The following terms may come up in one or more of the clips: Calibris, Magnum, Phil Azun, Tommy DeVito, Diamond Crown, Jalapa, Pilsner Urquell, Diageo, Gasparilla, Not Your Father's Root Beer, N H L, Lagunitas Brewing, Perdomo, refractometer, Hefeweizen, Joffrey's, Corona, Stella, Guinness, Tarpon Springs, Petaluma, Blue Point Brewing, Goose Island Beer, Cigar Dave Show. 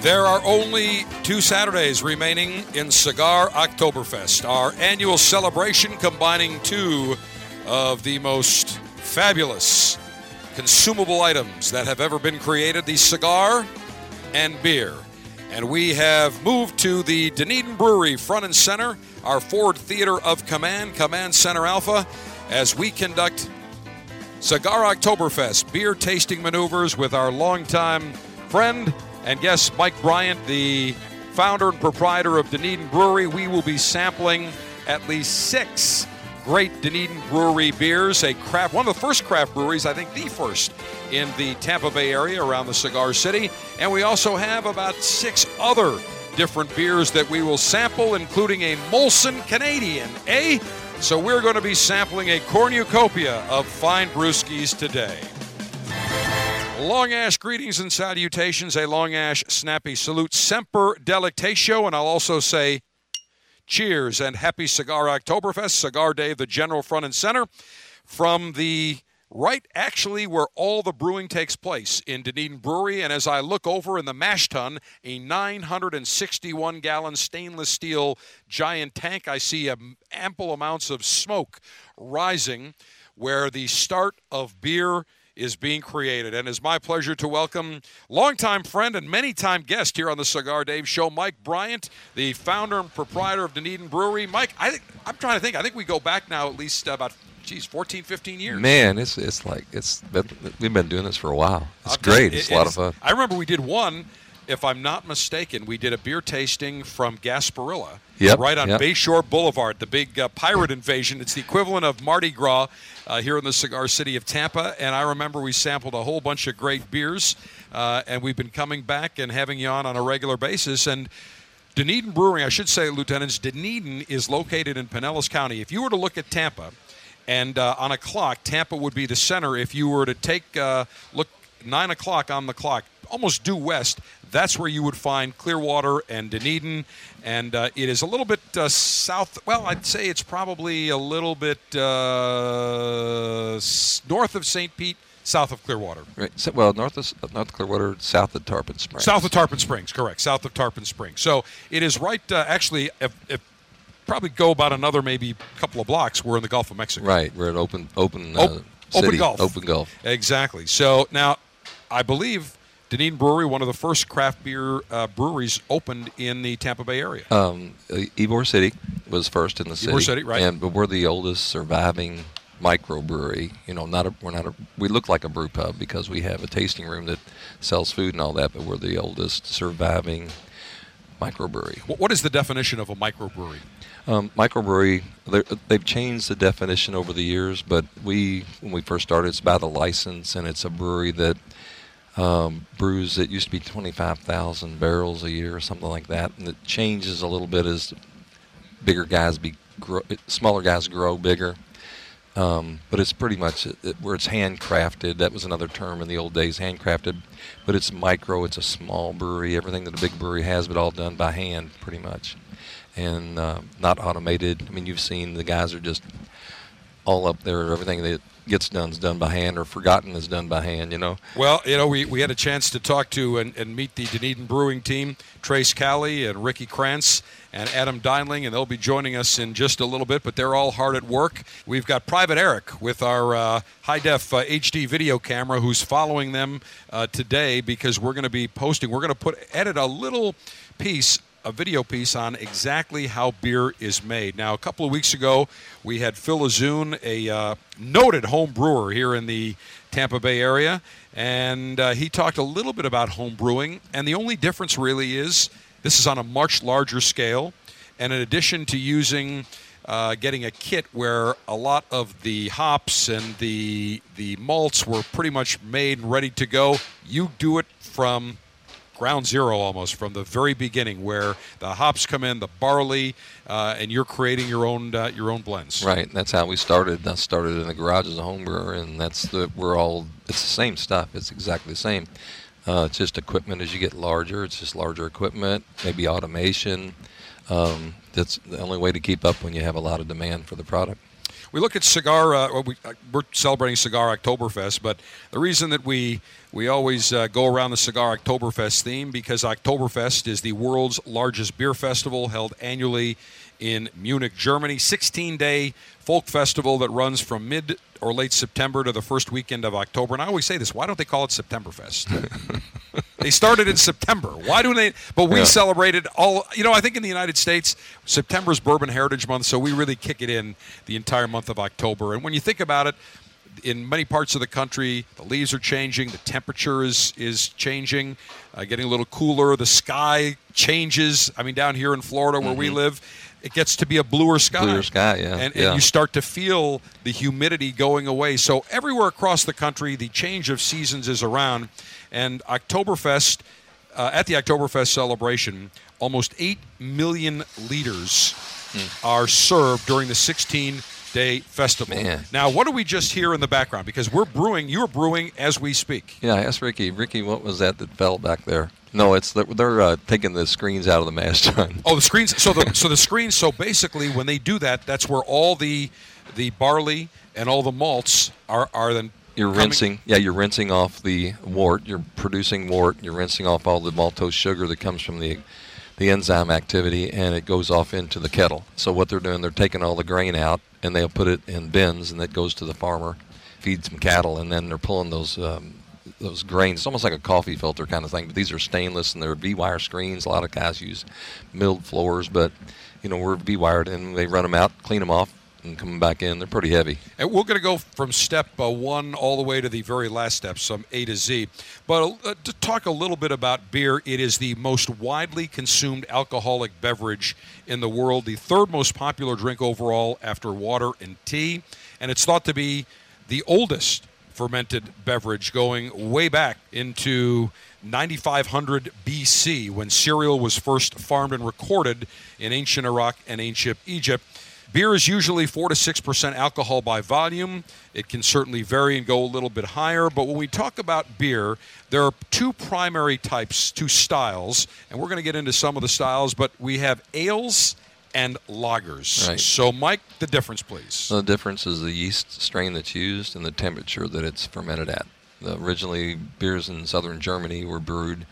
There are only 2 Saturdays remaining in Cigar Oktoberfest, our annual celebration combining 2 of the most fabulous consumable items that have ever been created, the cigar and beer. And we have moved to the Dunedin Brewery front and center, our Ford Theater of Command, Command Center Alpha, as we conduct Cigar Oktoberfest beer tasting maneuvers with our longtime friend and guest Mike Bryant, the founder and proprietor of Dunedin Brewery. We will be sampling at least 6 great Dunedin Brewery beers, a craft, one of the first craft breweries, I think the first in the Tampa Bay area around the Cigar City. And we also have about 6 other different beers that we will sample, including a Molson Canadian, eh? So we're going to be sampling a cornucopia of fine brewskis today. Long Ash greetings and salutations, a Long Ash snappy salute, Semper Delectatio, and I'll also say cheers and happy Cigar Oktoberfest, Cigar Day, the General front and center, from the right actually where all the brewing takes place in Dunedin Brewery. And as I look over in the mash tun, a 961-gallon stainless steel giant tank, I see ample amounts of smoke rising where the start of beer is being created. And it's my pleasure to welcome longtime friend and many-time guest here on the Cigar Dave Show, Mike Bryant, the founder and proprietor of Dunedin Brewery. Mike, I think we go back now at least about 14, 15 years. Man, we've been doing this for a while. It's great. It's a lot of fun. I remember we did one, if I'm not mistaken, we did a beer tasting from Gasparilla, right on Bayshore Boulevard, the big pirate invasion. It's the equivalent of Mardi Gras here in the Cigar City of Tampa, and I remember we sampled a whole bunch of great beers, and we've been coming back and having you on a regular basis. And Dunedin Brewing, I should say, Lieutenants, Dunedin is located in Pinellas County. If you were to look at Tampa, and on a clock, Tampa would be the center. If you were to take, 9 o'clock on the clock, almost due west, that's where you would find Clearwater and Dunedin, and it is a little bit south. Well, I'd say it's probably a little bit north of St. Pete, south of Clearwater. Right. So, well, north of Clearwater, south of Tarpon Springs. South of Tarpon Springs, correct. South of Tarpon Springs. So it is right. Actually, if probably go about another maybe couple of blocks, we're in the Gulf of Mexico. Right. We're at Open Gulf. Exactly. So now, I believe Dunedin Brewery, one of the first craft beer breweries opened in the Tampa Bay area. Ybor City was first in the city. Ybor City, right. But we're the oldest surviving microbrewery. You know, we look like a brew pub because we have a tasting room that sells food and all that, but we're the oldest surviving microbrewery. What is the definition of a microbrewery? Microbrewery, they've changed the definition over the years, but when we first started, it's by the license, and it's a brewery that brews that used to be 25,000 barrels a year or something like that, and it changes a little bit as smaller guys grow bigger. But it's pretty much where it's handcrafted. That was another term in the old days, handcrafted. But it's micro. It's a small brewery. Everything that a big brewery has, but all done by hand, pretty much, and not automated. I mean, you've seen the guys are just all up there. Everything that gets done is done by hand, or forgotten is done by hand, you know? Well, you know, we had a chance to talk to and meet the Dunedin Brewing team, Trace Callie and Ricky Krantz and Adam Deinling, and they'll be joining us in just a little bit, but they're all hard at work. We've got Private Eric with our high-def HD video camera who's following them today, because we're going to edit a little piece a video piece on exactly how beer is made. Now, a couple of weeks ago, we had Phil Azun, a noted home brewer here in the Tampa Bay area, and he talked a little bit about home brewing, and the only difference really is this is on a much larger scale, and in addition to using getting a kit where a lot of the hops and the malts were pretty much made and ready to go, you do it from ground zero almost, from the very beginning, where the hops come in, the barley, and you're creating your own blends. Right, that's how we started. I started in the garage as a home brewer, and it's the same stuff. It's exactly the same. It's just equipment as you get larger. It's just larger equipment, maybe automation. That's the only way to keep up when you have a lot of demand for the product. We look at cigar, we're celebrating Cigar Oktoberfest, but the reason that we always go around the Cigar Oktoberfest theme, because Oktoberfest is the world's largest beer festival, held annually in Munich, Germany. 16-day folk festival that runs from mid or late September to the first weekend of October. And I always say this, why don't they call it Septemberfest? They started in September. Why do they? But we celebrated all. You know, I think in the United States, September's Bourbon Heritage Month, so we really kick it in the entire month of October. And when you think about it, in many parts of the country, the leaves are changing, the temperature is changing, getting a little cooler, the sky changes. I mean, down here in Florida where we live, it gets to be a bluer sky. Bluer sky, yeah. And you start to feel the humidity going away. So everywhere across the country, the change of seasons is around. And Oktoberfest, at the Oktoberfest celebration, almost 8 million liters are served during the 16-day festival. Man. Now, what do we just hear in the background? Because you're brewing as we speak. Yeah, I asked Ricky. Ricky, what was that fell back there? No, they're taking the screens out of the mash tun. Oh, the screens. So the screens. So basically, when they do that, that's where all the barley and all the malts are then. You're rinsing. Yeah, you're rinsing off the wort. You're producing wort. You're rinsing off all the maltose sugar that comes from the enzyme activity, and it goes off into the kettle. So what they're doing, they're taking all the grain out, and they'll put it in bins, and that goes to the farmer, feeds some cattle, and then they're pulling those grains. It's almost like a coffee filter kind of thing, but these are stainless, and they're V-wire screens. A lot of guys use milled floors, but, you know, we're V-wired, and they run them out, clean them off, and come back in. They're pretty heavy. And we're going to go from step one all the way to the very last step, some A to Z. But to talk a little bit about beer, it is the most widely consumed alcoholic beverage in the world, the third most popular drink overall after water and tea, and it's thought to be the oldest fermented beverage, going way back into 9500 BC, when cereal was first farmed and recorded in ancient Iraq and ancient Egypt. Beer is usually 4 to 6% alcohol by volume. It can certainly vary and go a little bit higher, but when we talk about beer, there are two primary types, two styles, and we're going to get into some of the styles, but we have ales and lagers. Right. So, Mike, the difference, please. The difference is the yeast strain that's used and the temperature that it's fermented at. Originally, beers in southern Germany were brewed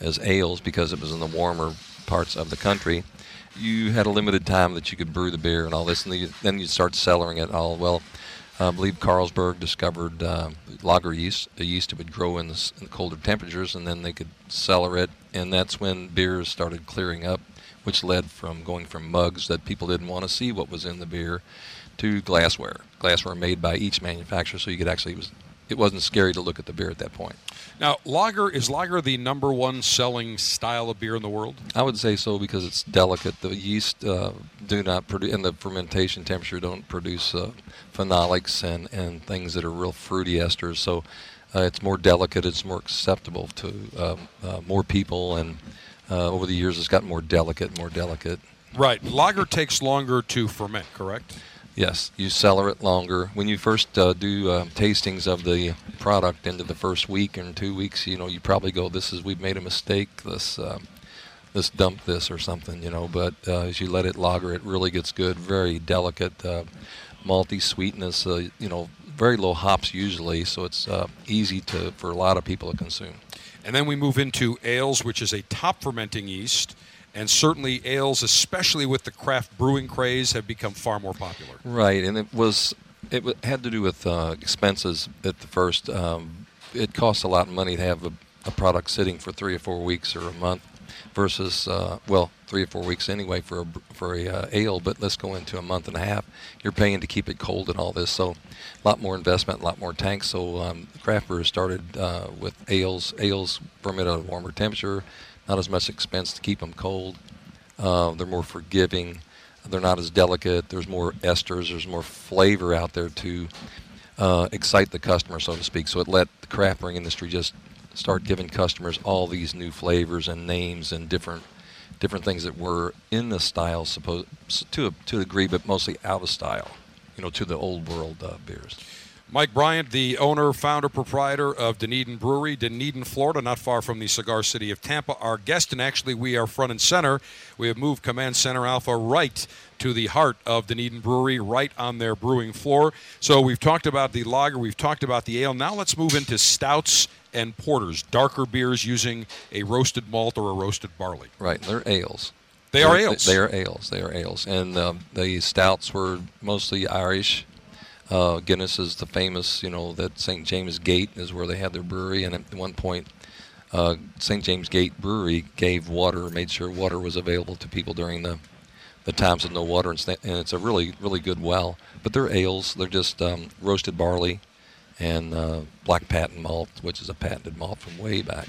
as ales because it was in the warmer parts of the country. You had a limited time that you could brew the beer and all this, and then you'd start cellaring it all. Well, I believe Carlsberg discovered lager yeast, a yeast that would grow in the colder temperatures, and then they could cellar it, and that's when beers started clearing up, which led from going from mugs that people didn't want to see what was in the beer to glassware. Glassware made by each manufacturer, so you could actually, it wasn't scary to look at the beer at that point. Now, is lager the number one selling style of beer in the world? I would say so, because it's delicate. The yeast do not produce, and the fermentation temperature don't produce phenolics and things that are real fruity esters, so it's more delicate, it's more acceptable to more people, and over the years, it's gotten more delicate. Right. Lager takes longer to ferment, correct? Yes. You cellar it longer. When you first do tastings of the product into the first week and 2 weeks, you know, you probably go, we've made a mistake, let's dump this or something, you know. But as you let it lager, it really gets good, very delicate, malty sweetness, you know, very low hops usually, so it's easy for a lot of people to consume. And then we move into ales, which is a top fermenting yeast, and certainly ales, especially with the craft brewing craze, have become far more popular. Right, and it had to do with expenses at the first. It costs a lot of money to have a product sitting for 3 or 4 weeks or a month, versus, well, 3 or 4 weeks anyway for a ale, but let's go into a month and a half. You're paying to keep it cold and all this, so a lot more investment, a lot more tanks. So craft brewers started with ales. Ales ferment at a warmer temperature, not as much expense to keep them cold. They're more forgiving. They're not as delicate. There's more esters. There's more flavor out there to excite the customer, so to speak. So it let the craft brewing industry just start giving customers all these new flavors and names and different things that were in the style, supposed to a degree, but mostly out of style, you know, to the old world beers. Mike Bryant, the owner, founder, proprietor of Dunedin Brewery, Dunedin, Florida, not far from the cigar city of Tampa, our guest. And actually, we are front and center. We have moved Command Center Alpha right to the heart of Dunedin Brewery, right on their brewing floor. So we've talked about the lager. We've talked about the ale. Now let's move into stouts and porters, darker beers using a roasted malt or a roasted barley. Right, they're ales. They are ales. And the stouts were mostly Irish. Guinness is the famous, you know, that St. James Gate is where they had their brewery. And at one point, St. James Gate Brewery gave water, made sure water was available to people during the times of no water. And it's a really, really good well. But they're ales. They're just roasted barley and black patent malt, which is a patented malt from way back.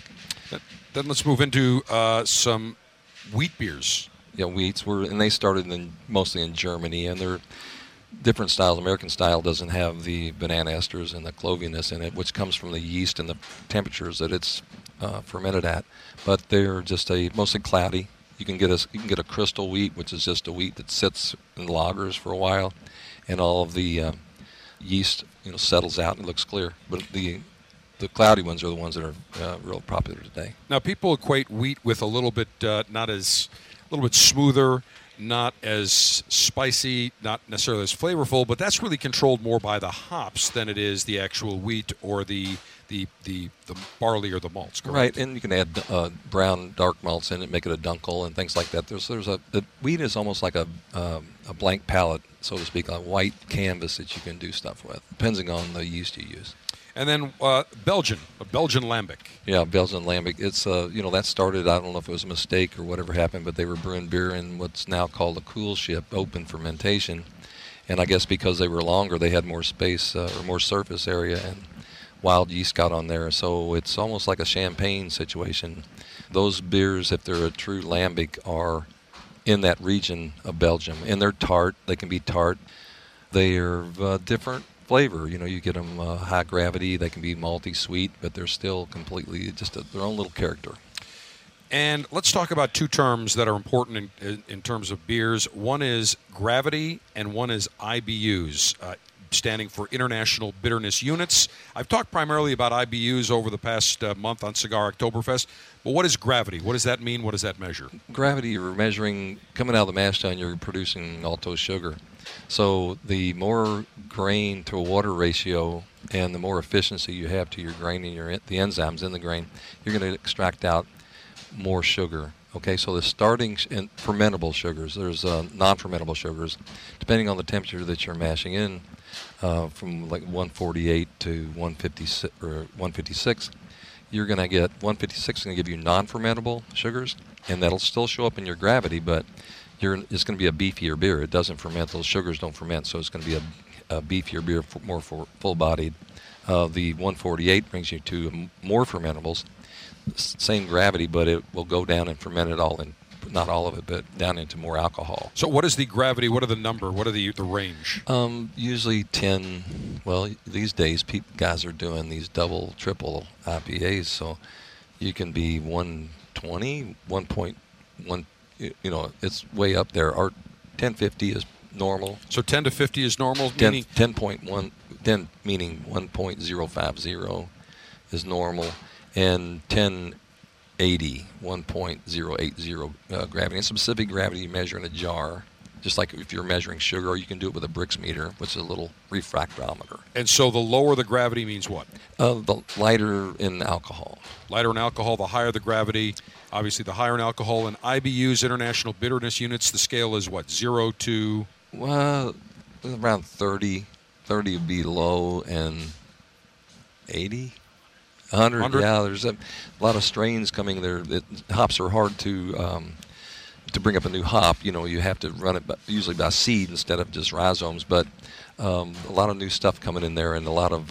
Then let's move into some wheat beers. Yeah, wheats were, and they started mostly in Germany, and they're different styles. American style doesn't have the banana esters and the cloviness in it, which comes from the yeast and the temperatures that it's fermented at. But they're just mostly cloudy. You can get a crystal wheat, which is just a wheat that sits in lagers for a while, and all of the yeast, you know, settles out and looks clear. But the cloudy ones are the ones that are real popular today. Now people equate wheat with a little bit a little bit smoother, not as spicy, not necessarily as flavorful, but that's really controlled more by the hops than it is the actual wheat or the barley or the malts, correct? Right, and you can add brown dark malts in it, make it a dunkel and things like that. The wheat is almost like a blank palette, so to speak, a white canvas that you can do stuff with, depending on the yeast you use. And then a Belgian Lambic. Yeah, Belgian Lambic. It's, that started, I don't know if it was a mistake or whatever happened, but they were brewing beer in what's now called a cool ship, open fermentation. And I guess because they were longer, they had more space or more surface area, and wild yeast got on there. So it's almost like a champagne situation. Those beers, if they're a true Lambic, are in that region of Belgium. And they're tart. They can be tart. They are different flavor. You know, you get them high gravity. They can be malty sweet, but they're still completely just their own little character. And let's talk about two terms that are important in terms of beers. One is gravity and one is IBUs, standing for International Bitterness Units. I've talked primarily about IBUs over the past month on Cigar Oktoberfest, but what is gravity? What does that mean? What does that measure? Gravity, you're measuring, coming out of the mash tun, you're producing maltose sugar. So the more grain to water ratio and the more efficiency you have to your grain and the enzymes in the grain, you're going to extract out more sugar. Okay, so the starting and fermentable sugars, there's non-fermentable sugars, depending on the temperature that you're mashing in, from like 148 to 156 or 156, you're going to get 156 is going to give you non-fermentable sugars, and that'll still show up in your gravity, but it's going to be a beefier beer. It doesn't ferment. Those sugars don't ferment, so it's going to be a beefier beer, more full-bodied. The 148 brings you to more fermentables, same gravity, but it will go down and ferment it all, and not all of it, but down into more alcohol. So what is the gravity? What are the number? What are the range? Usually 10. Well, these days, guys are doing these double, triple IPAs, so you can be 120, 1.1. You know, it's way up there. Our 1050 is normal. So 10 to 50 is normal? 10.1, 10 meaning 1.050 is normal, and 1080, 1.080 gravity. And specific gravity you measure in a jar, just like if you're measuring sugar, or you can do it with a Brix meter, which is a little refractometer. And so the lower the gravity means what? The lighter in alcohol. Lighter in alcohol, the higher the gravity. Obviously, the higher in alcohol. And IBUs, International Bitterness Units, the scale is what, 0 to? Well, around 30. 30 would be low, and 80 100, yeah. There's a lot of strains coming there. Hops are hard to bring up a new hop. You know, you have to run it usually by seed instead of just rhizomes. But a lot of new stuff coming in there, and a lot of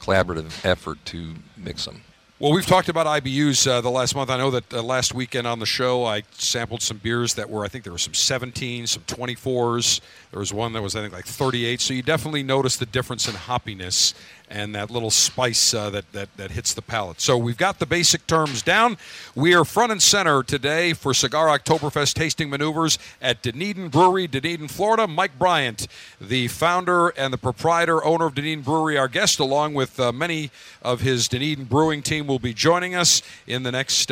collaborative effort to mix them. Well, we've talked about IBUs the last month. I know that last weekend on the show, I sampled some beers that were, I think there were some 17s, some 24s. There was one that was, I think, like 38. So you definitely notice the difference in hoppiness and that little spice that hits the palate. So we've got the basic terms down. We are front and center today for Cigar Oktoberfest tasting maneuvers at Dunedin Brewery, Dunedin, Florida. Mike Bryant, the founder and the proprietor, owner of Dunedin Brewery, our guest, along with many of his Dunedin Brewing team, will be joining us in the next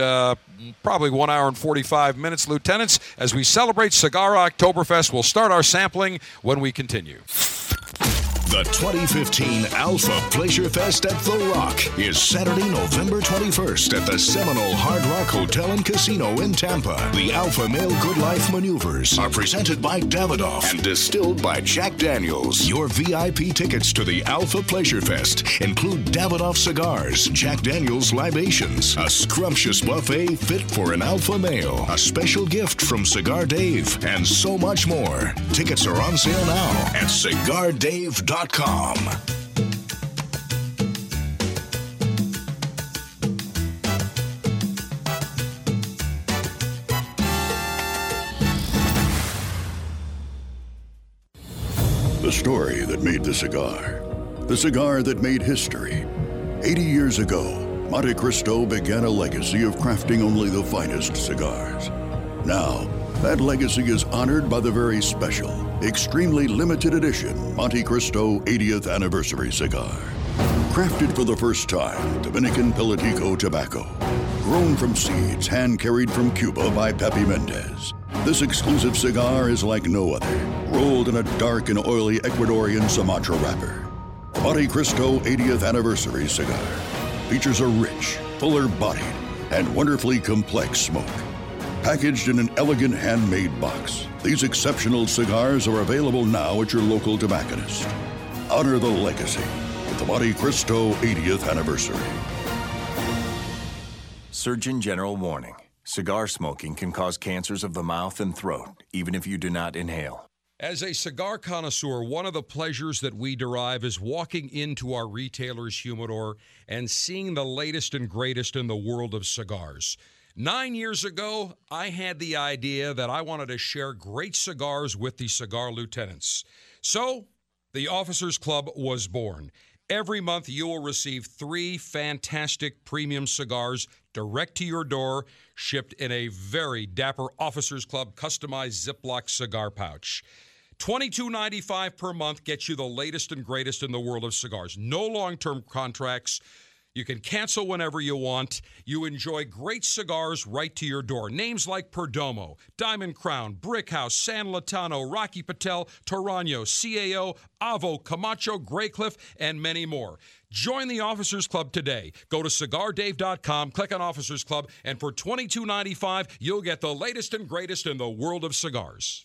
probably 1 hour and 45 minutes, Lieutenants. As we celebrate Cigar Oktoberfest, we'll start our sampling when we continue. The 2015 Alpha Pleasure Fest at The Rock is Saturday, November 21st at the Seminole Hard Rock Hotel and Casino in Tampa. The Alpha Male Good Life Maneuvers are presented by Davidoff and distilled by Jack Daniels. Your VIP tickets to the Alpha Pleasure Fest include Davidoff cigars, Jack Daniels libations, a scrumptious buffet fit for an alpha male, a special gift from Cigar Dave, and so much more. Tickets are on sale now at CigarDave.com. The story that made the cigar that made history. 80 years ago, Monte Cristo began a legacy of crafting only the finest cigars. Now, that legacy is honored by the very special, extremely limited edition Monte Cristo 80th Anniversary Cigar. Crafted for the first time, Dominican Pelletico tobacco. Grown from seeds hand-carried from Cuba by Pepe Mendez. This exclusive cigar is like no other, rolled in a dark and oily Ecuadorian Sumatra wrapper. The Monte Cristo 80th Anniversary Cigar features a rich, fuller-bodied, and wonderfully complex smoke. Packaged in an elegant handmade box, these exceptional cigars are available now at your local tobacconist. Honor the legacy with the Monte Cristo 80th Anniversary. Surgeon General warning. Cigar smoking can cause cancers of the mouth and throat, even if you do not inhale. As a cigar connoisseur, one of the pleasures that we derive is walking into our retailer's humidor and seeing the latest and greatest in the world of cigars. 9 years ago, I had the idea that I wanted to share great cigars with the cigar lieutenants. So, the Officers Club was born. Every month, you will receive 3 fantastic premium cigars direct to your door, shipped in a very dapper Officers Club customized Ziploc cigar pouch. $22.95 per month gets you the latest and greatest in the world of cigars. No long-term contracts. You can cancel whenever you want. You enjoy great cigars right to your door. Names like Perdomo, Diamond Crown, Brickhouse, San Latano, Rocky Patel, Torano, CAO, Avo, Camacho, Greycliff, and many more. Join the Officers Club today. Go to CigarDave.com, click on Officers Club, and for $22.95, you'll get the latest and greatest in the world of cigars.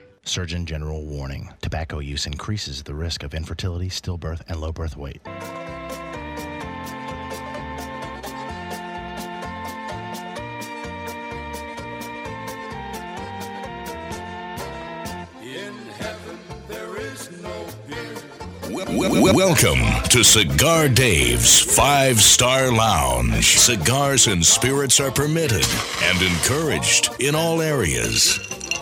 Surgeon General warning. Tobacco use increases the risk of infertility, stillbirth, and low birth weight. Welcome to Cigar Dave's Five-Star Lounge. Cigars and spirits are permitted and encouraged in all areas.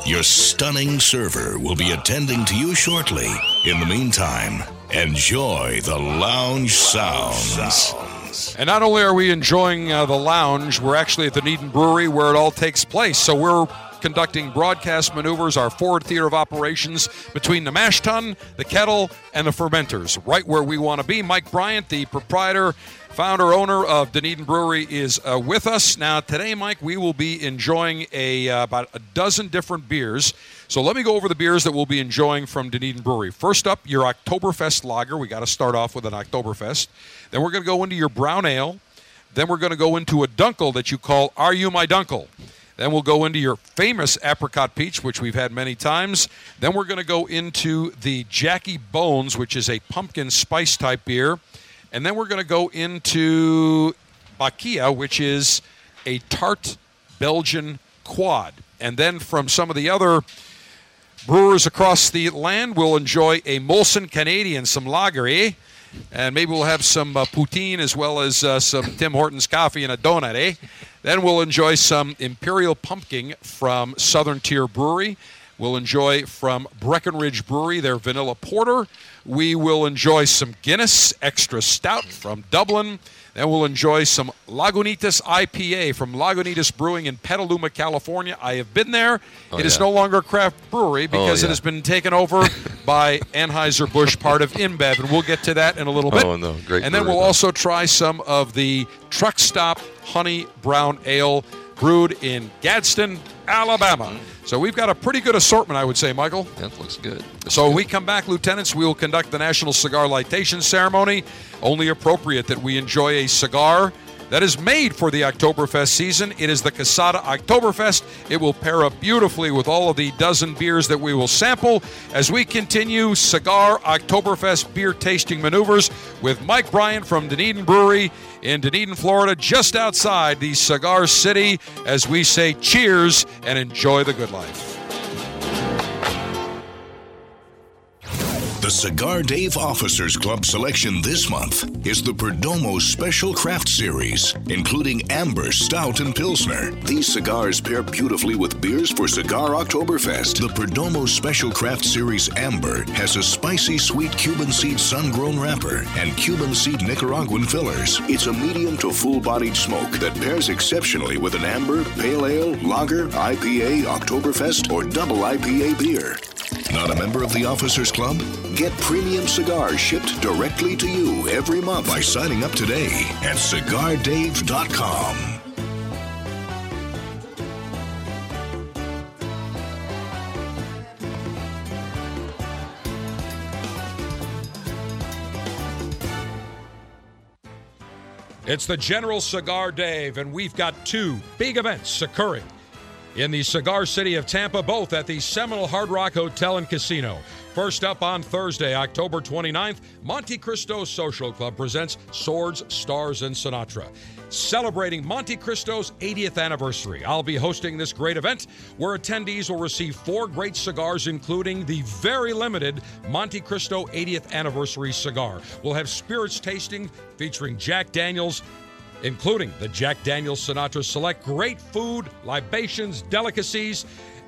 Your stunning server will be attending to you shortly. In the meantime, enjoy the lounge sounds. And not only are we enjoying the lounge, we're actually at the Dunedin Brewery where it all takes place. So we're conducting broadcast maneuvers, our forward theater of operations between the mash tun, the kettle, and the fermenters, right where we want to be. Mike Bryant, the proprietor, founder, owner of Dunedin Brewery, is with us. Now, today, Mike, we will be enjoying about a dozen different beers. So let me go over the beers that we'll be enjoying from Dunedin Brewery. First up, your Oktoberfest lager. We got to start off with an Oktoberfest. Then we're going to go into your brown ale. Then we're going to go into a dunkel that you call Are You My Dunkel? Then we'll go into your famous apricot peach, which we've had many times. Then we're going to go into the Jackie Bones, which is a pumpkin spice type beer. And then we're going to go into Bakia, which is a tart Belgian quad. And then from some of the other brewers across the land, we'll enjoy a Molson Canadian, some lager, eh? And maybe we'll have some poutine as well as some Tim Hortons coffee and a donut, eh? Then we'll enjoy some Imperial Pumpkin from Southern Tier Brewery. We'll enjoy from Breckenridge Brewery their Vanilla Porter. We will enjoy some Guinness Extra Stout from Dublin. Then we'll enjoy some Lagunitas IPA from Lagunitas Brewing in Petaluma, California. I have been there. It is no longer a craft brewery because it has been taken over by Anheuser-Busch, part of InBev, and we'll get to that in a little bit. And then we'll also try some of the Truck Stop Honey Brown Ale brewed in Gadsden, Alabama. So we've got a pretty good assortment, I would say, Michael. That looks good. When we come back, Lieutenants, we will conduct the National Cigar Lightation Ceremony. Only appropriate that we enjoy a cigar that is made for the Oktoberfest season. It is the Quesada Oktoberfest. It will pair up beautifully with all of the dozen beers that we will sample as we continue Cigar Oktoberfest beer tasting maneuvers with Mike Bryant from Dunedin Brewery in Dunedin, Florida, just outside the Cigar City, as we say cheers and enjoy the good life. The Cigar Dave Officers Club selection this month is the Perdomo Special Craft Series, including Amber, Stout, and Pilsner. These cigars pair beautifully with beers for Cigar Oktoberfest. The Perdomo Special Craft Series Amber has a spicy, sweet Cuban seed sun-grown wrapper and Cuban seed Nicaraguan fillers. It's a medium to full-bodied smoke that pairs exceptionally with an Amber, Pale Ale, Lager, IPA, Oktoberfest, or Double IPA beer. Not a member of the Officers Club? Get premium cigars shipped directly to you every month by signing up today at CigarDave.com. It's the General Cigar Dave, and we've got two big events occurring in the Cigar City of Tampa, both at the Seminole Hard Rock Hotel and Casino. First up on Thursday, October 29th, Monte Cristo Social Club presents Swords, Stars, and Sinatra, celebrating Monte Cristo's 80th anniversary. I'll be hosting this great event where attendees will receive four great cigars, including the very limited Monte Cristo 80th anniversary cigar. We'll have spirits tasting featuring Jack Daniels, including the Jack Daniels Sinatra Select, great food, libations, delicacies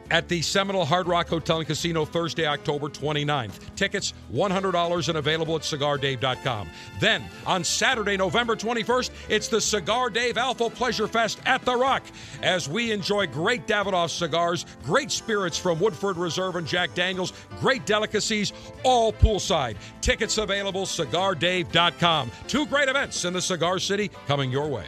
at the Seminole Hard Rock Hotel and Casino Thursday, October 29th. Tickets $100 and available at CigarDave.com. Then, on Saturday, November 21st, it's the Cigar Dave Alpha Pleasure Fest at The Rock as we enjoy great Davidoff cigars, great spirits from Woodford Reserve and Jack Daniels, great delicacies, all poolside. Tickets available, CigarDave.com. Two great events in the Cigar City coming your way.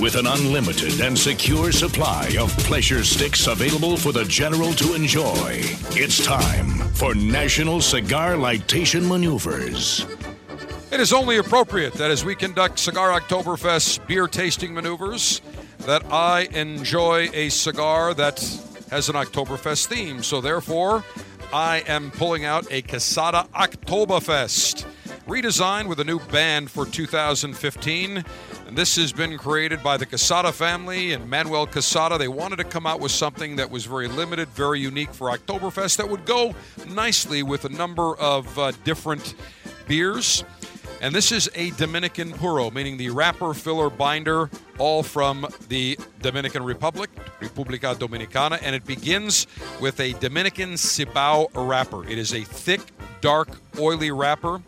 with an unlimited and secure supply of pleasure sticks available for the general to enjoy. It's time for National Cigar Lightation Maneuvers. It is only appropriate that as we conduct Cigar Oktoberfest beer tasting maneuvers, that I enjoy a cigar that has an Oktoberfest theme. So therefore, I am pulling out a Quesada Oktoberfest, redesigned with a new band for 2015. And this has been created by the Quesada family and Manuel Quesada. They wanted to come out with something that was very limited, very unique for Oktoberfest that would go nicely with a number of different beers. And this is a Dominican puro, meaning the wrapper, filler, binder, all from the Dominican Republic, República Dominicana. And it begins with a Dominican Cibao wrapper. It is a thick, dark, oily wrapper.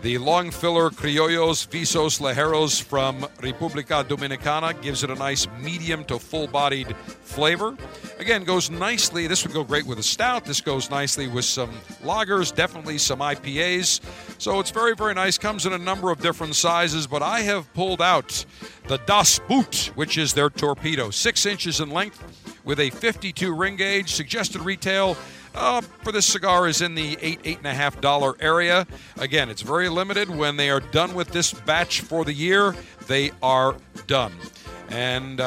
The long filler Criollos, Visos, Lejeros from República Dominicana gives it a nice medium to full-bodied flavor. Again, goes nicely. This would go great with a stout. This goes nicely with some lagers, definitely some IPAs. So it's very, very nice. Comes in a number of different sizes, but I have pulled out the Das Boot, which is their torpedo. 6 inches in length with a 52 ring gauge. Suggested retail for this cigar is in the $8 to $8.50 area. Again, it's very limited. When they are done with this batch for the year, they are done. And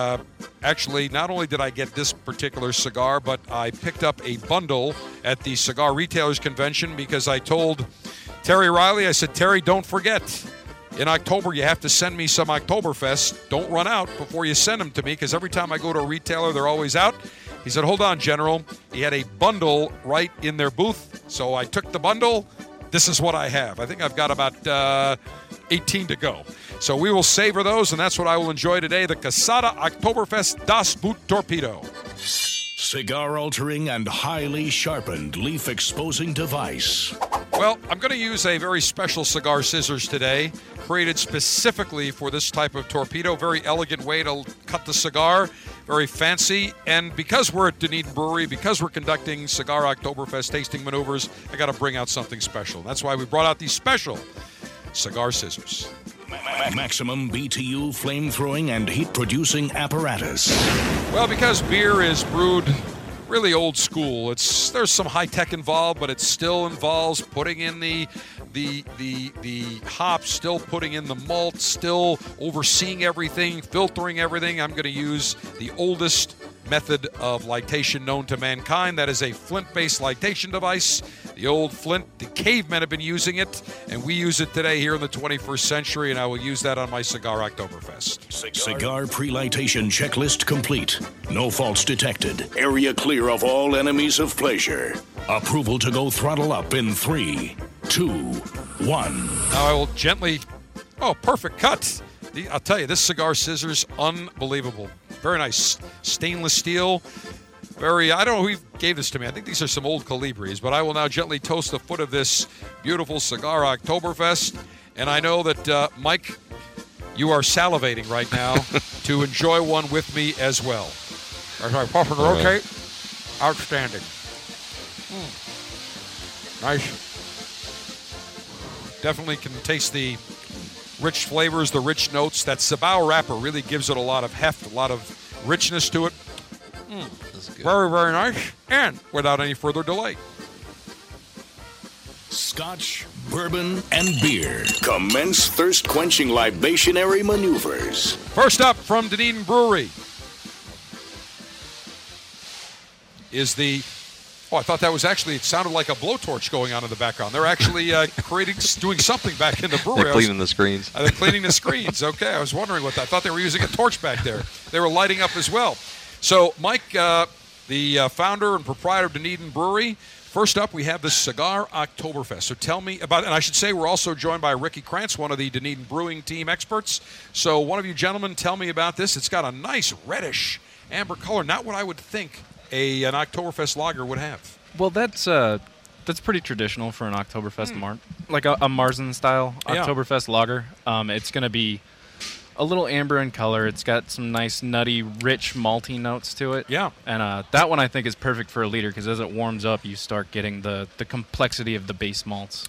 actually, not only did I get this particular cigar, but I picked up a bundle at the Cigar Retailers Convention because I told Terry Riley, I said, Terry, don't forget, in October, you have to send me some Oktoberfest. Don't run out before you send them to me because every time I go to a retailer, they're always out. He said, hold on, General. He had a bundle right in their booth, so I took the bundle. This is what I have. I think I've got about 18 to go. So we will savor those, and that's what I will enjoy today, the Quesada Oktoberfest Das Boot Torpedo. Cigar-altering and highly sharpened leaf-exposing device. Well, I'm going to use a very special cigar scissors today, created specifically for this type of torpedo. Very elegant way to cut the cigar. Very fancy. And because we're at Dunedin Brewery, because we're conducting Cigar Oktoberfest tasting maneuvers, I got to bring out something special. That's why we brought out these special cigar scissors. Maximum BTU flamethrowing and heat-producing apparatus. Well, because beer is brewed really old school, there's some high tech involved, but it still involves putting in the hops, still putting in the malt, still overseeing everything, filtering everything. I'm going to use the oldest method of lightation known to mankind. That is a flint-based lightation device. The old flint, the cavemen have been using it, and we use it today here in the 21st century, and I will use that on my Cigar Oktoberfest. Cigar pre-lightation checklist complete. No faults detected. Area clear of all enemies of pleasure. Approval to go throttle up in 3, 2, 1. Now I will gently... Oh, perfect cut. I'll tell you, this cigar scissors, unbelievable. Very nice. Stainless steel. I don't know who gave this to me. I think these are some old Calibris, but I will now gently toast the foot of this beautiful Cigar Oktoberfest. And I know that, Mike, you are salivating right now to enjoy one with me as well. All right, puffing rotate. Outstanding. Nice. Definitely can taste the rich flavors, the rich notes. That Cibao wrapper really gives it a lot of heft, a lot of richness to it. That's good. Very, very nice. And without any further delay. Scotch, bourbon, and beer. Commence thirst-quenching libationary maneuvers. First up from Dunedin Brewery is the... Oh, I thought that was actually, it sounded like a blowtorch going on in the background. They're actually doing something back in the brewery. They're cleaning the screens. They're cleaning the screens. Okay, I was wondering what that. I thought they were using a torch back there. They were lighting up as well. So, Mike, the founder and proprietor of Dunedin Brewery, first up, we have the Cigar Oktoberfest. So tell me about it. And I should say we're also joined by Ricky Krantz, one of the Dunedin Brewing team experts. So one of you gentlemen, tell me about this. It's got a nice reddish amber color, not what I would think an Oktoberfest lager would have. Well, that's pretty traditional for an Oktoberfest, like a Marzen-style Oktoberfest lager. It's going to be a little amber in color. It's got some nice, nutty, rich, malty notes to it. Yeah. And that one, I think, is perfect for a liter because as it warms up, you start getting the complexity of the base malts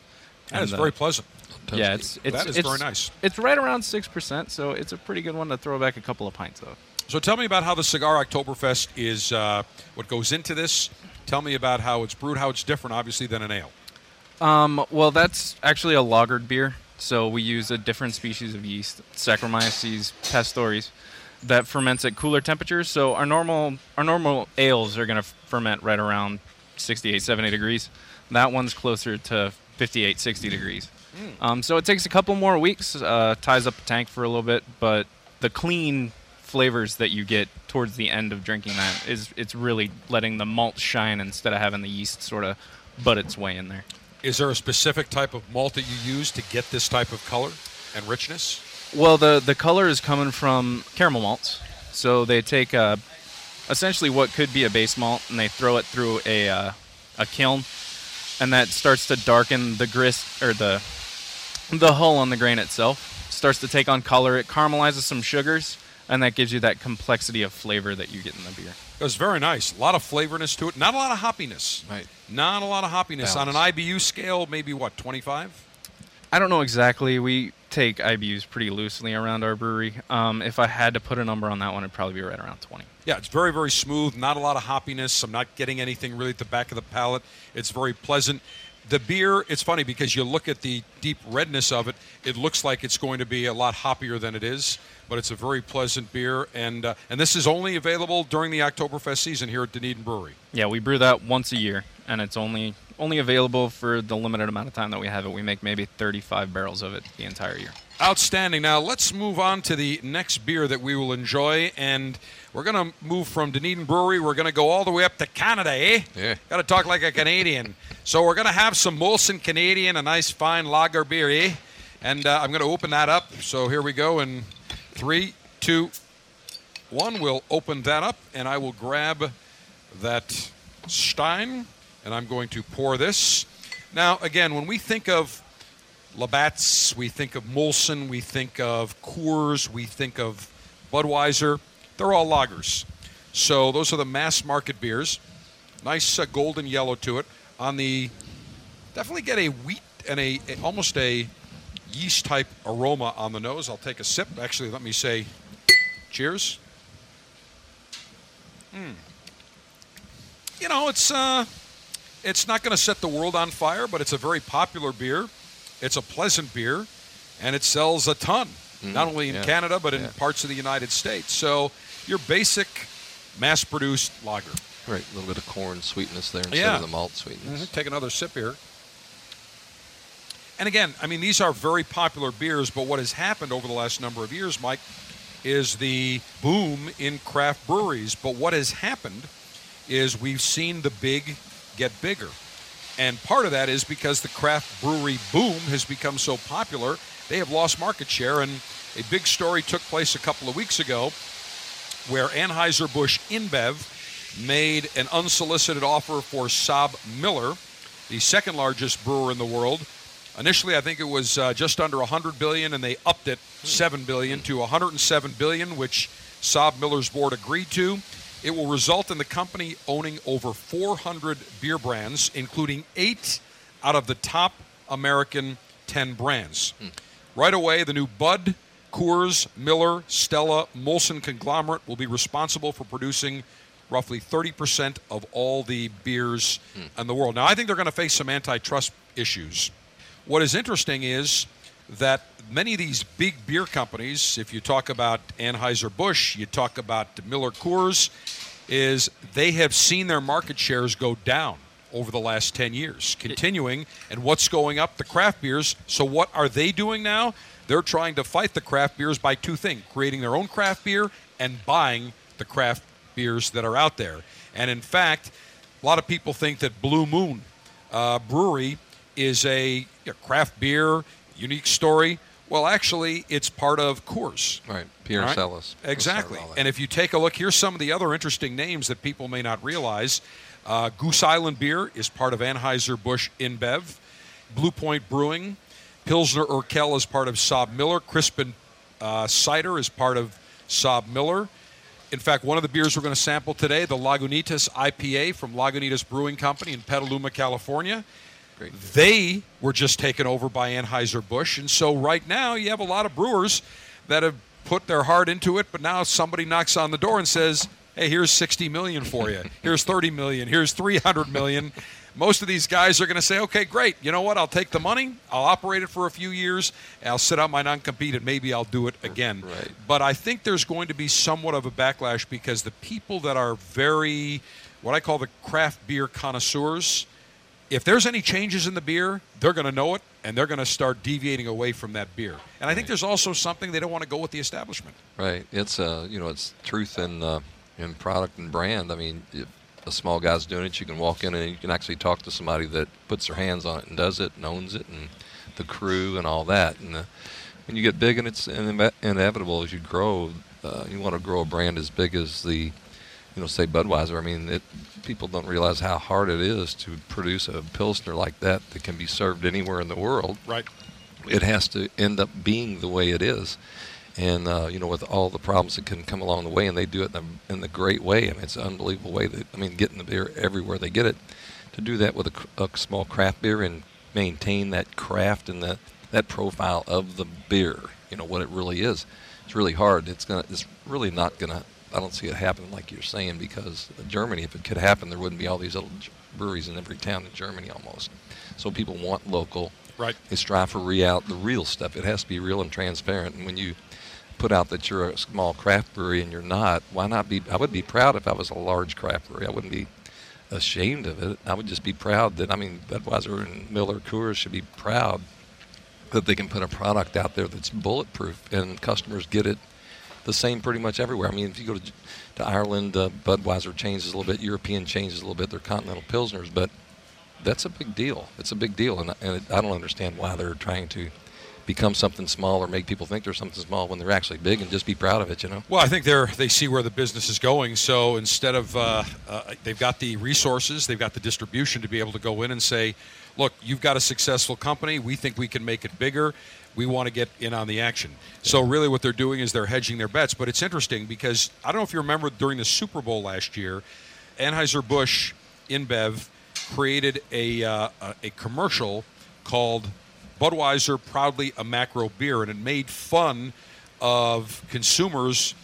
That is very pleasant. Yeah, it's very nice. It's right around 6%, so it's a pretty good one to throw back a couple of pints of. So tell me about how the Cigar Oktoberfest is, what goes into this. Tell me about how it's brewed, how it's different, obviously, than an ale. Well, that's actually a lagered beer. So we use a different species of yeast, Saccharomyces pastoris, that ferments at cooler temperatures. So our normal ales are going to ferment right around 68, 70 degrees. That one's closer to 58, 60 degrees. So it takes a couple more weeks, ties up the tank for a little bit, but the clean flavors that you get towards the end of drinking that it's really letting the malt shine instead of having the yeast sort of butt its way in there. Is there a specific type of malt that you use to get this type of color and richness? Well, the color is coming from caramel malts. So they take essentially what could be a base malt and they throw it through a kiln, and that starts to darken the grist or the hull on the grain itself. Starts to take on color. It caramelizes some sugars, and that gives you that complexity of flavor that you get in the beer. It was very nice. A lot of flavorness to it. Not a lot of hoppiness. Right. Not a lot of hoppiness. Balance. On an IBU scale, maybe what, 25? I don't know exactly. We take IBUs pretty loosely around our brewery. If I had to put a number on that one, it'd probably be right around 20. Yeah, it's very, very smooth. Not a lot of hoppiness. I'm not getting anything really at the back of the palate. It's very pleasant. The beer, it's funny because you look at the deep redness of it, it looks like it's going to be a lot hoppier than it is, but it's a very pleasant beer. And this is only available during the Oktoberfest season here at Dunedin Brewery. Yeah, we brew that once a year, and it's only available for the limited amount of time that we have it. We make maybe 35 barrels of it the entire year. Outstanding. Now let's move on to the next beer that we will enjoy, and we're going to move from Dunedin Brewery. We're going to go all the way up to Canada, eh? Yeah. Got to talk like a Canadian. So we're going to have some Molson Canadian, a nice fine lager beer, eh? And I'm going to open that up. So here we go in 3, 2, 1. We'll open that up, and I will grab that stein, and I'm going to pour this. Now, again, when we think of Labatt's, we think of Molson, we think of Coors, we think of Budweiser. They're all lagers. So those are the mass market beers. Nice golden yellow to it. On the, definitely get a wheat and almost a yeast type aroma on the nose. I'll take a sip. Actually, let me say cheers. You know, it's not going to set the world on fire, but it's a very popular beer. It's a pleasant beer, and it sells a ton, not only in Canada, but in parts of the United States. So your basic mass-produced lager. Right, a little bit of corn sweetness there instead of the malt sweetness. Take another sip here. And again, I mean, these are very popular beers, but what has happened over the last number of years, Mike, is the boom in craft breweries. But what has happened is we've seen the big get bigger. And part of that is because the craft brewery boom has become so popular, they have lost market share. And a big story took place a couple of weeks ago where Anheuser-Busch InBev made an unsolicited offer for SABMiller, the second largest brewer in the world. Initially, I think it was just under $100 billion, and they upped it $7 billion to $107 billion, which SABMiller's board agreed to. It will result in the company owning over 400 beer brands, including 8 out of the top American 10 brands. Right away, the new Bud, Coors, Miller, Stella, Molson conglomerate will be responsible for producing roughly 30% of all the beers in the world. Now, I think they're going to face some antitrust issues. What is interesting is that many of these big beer companies, if you talk about Anheuser-Busch, you talk about Miller Coors, is they have seen their market shares go down over the last 10 years, continuing. And what's going up? The craft beers. So what are they doing now? They're trying to fight the craft beers by two things, creating their own craft beer and buying the craft beers that are out there. And, in fact, a lot of people think that Blue Moon Brewery is a craft beer unique story. Well, actually, it's part of Coors. Right. Pierre Sellis. Exactly. And if you take a look, here's some of the other interesting names that people may not realize. Goose Island Beer is part of Anheuser-Busch InBev. Blue Point Brewing. Pilsner Urquell is part of SABMiller. Crispin Cider is part of SABMiller. In fact, one of the beers we're going to sample today, the Lagunitas IPA from Lagunitas Brewing Company in Petaluma, California. They were just taken over by Anheuser-Busch. And so right now you have a lot of brewers that have put their heart into it, but now somebody knocks on the door and says, hey, here's $60 million for you. Here's $30 million. Here's $300 million. Most of these guys are going to say, okay, great. You know what? I'll take the money. I'll operate it for a few years. I'll sit out my non-compete, and maybe I'll do it again. Right. But I think there's going to be somewhat of a backlash because the people that are very, what I call the craft beer connoisseurs, if there's any changes in the beer, they're going to know it, and they're going to start deviating away from that beer. And I think there's also something they don't want to go with the establishment. Right. It's you know, it's truth in product and brand. I mean, if a small guy's doing it, you can walk in and you can actually talk to somebody that puts their hands on it and does it and owns it, and the crew and all that. And when you get big, and it's inevitable as you grow, you want to grow a brand as big as the, you know, say Budweiser. I mean, people don't realize how hard it is to produce a Pilsner like that that can be served anywhere in the world. Right. It has to end up being the way it is. And, you know, with all the problems that can come along the way, and they do it in the great way. I mean, it's an unbelievable way. Getting the beer everywhere they get it. To do that with a small craft beer and maintain that craft and that profile of the beer, you know, what it really is, it's really hard. It's really not going to, I don't see it happening like you're saying, because Germany, if it could happen, there wouldn't be all these little breweries in every town in Germany almost. So people want local. Right. They strive for the real stuff. It has to be real and transparent. And when you put out that you're a small craft brewery and you're not, why not be? I would be proud if I was a large craft brewery. I wouldn't be ashamed of it. I would just be proud that, I mean, Budweiser and Miller, Coors should be proud that they can put a product out there that's bulletproof, and customers get it the same pretty much everywhere. I mean, if you go to Ireland, Budweiser changes a little bit, European changes a little bit, they're continental Pilsners, but that's a big deal. It's a big deal, and I don't understand why they're trying to become something small or make people think they're something small when they're actually big, and just be proud of it, you know? Well, I think they see where the business is going, so instead of they've got the resources, they've got the distribution to be able to go in and say, look, you've got a successful company. We think we can make it bigger. We want to get in on the action. So really what they're doing is they're hedging their bets. But it's interesting because I don't know if you remember during the Super Bowl last year, Anheuser-Busch InBev created a commercial called Budweiser Proudly a Macro Beer, and it made fun of consumers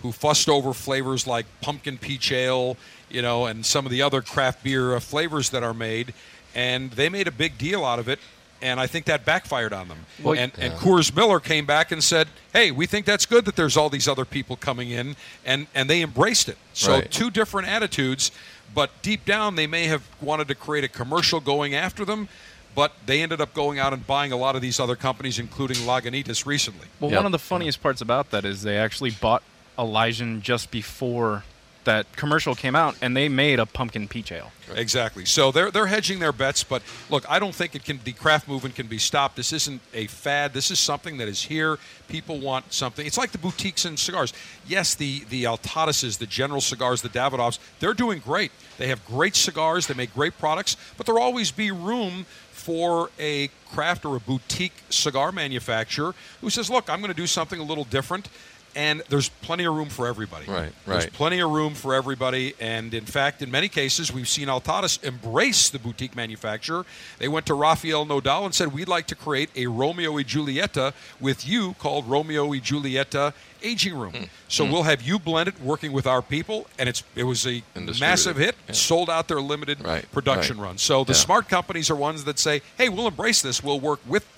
who fussed over flavors like pumpkin peach ale, you know, and some of the other craft beer flavors that are made. And they made a big deal out of it, and I think that backfired on them. Well, and Coors Miller came back and said, hey, we think that's good that there's all these other people coming in, and they embraced it. So right. Two different attitudes, but deep down they may have wanted to create a commercial going after them, but they ended up going out and buying a lot of these other companies, including Lagunitas recently. Well, yep. One of the funniest parts about that is they actually bought Elysian just before that commercial came out, and they made a pumpkin peach ale. Exactly. So they're hedging their bets, but look, I don't think the craft movement can be stopped. This isn't a fad. This is something that is here. People want something. It's like the boutiques and cigars. Yes, the Altadases, the General Cigars, the Davidoffs, they're doing great. They have great cigars. They make great products, but there'll always be room for a craft or a boutique cigar manufacturer who says, look, I'm going to do something a little different. And there's plenty of room for everybody. Right. There's plenty of room for everybody. And, in fact, in many cases, we've seen Altada's embrace the boutique manufacturer. They went to Rafael Nadal and said, we'd like to create a Romeo y Julieta with you called Romeo y Julieta Aging Room. So we'll have you blend it working with our people. And it was a massive hit. Yeah. Sold out their limited production run. So the smart companies are ones that say, hey, we'll embrace this. We'll work with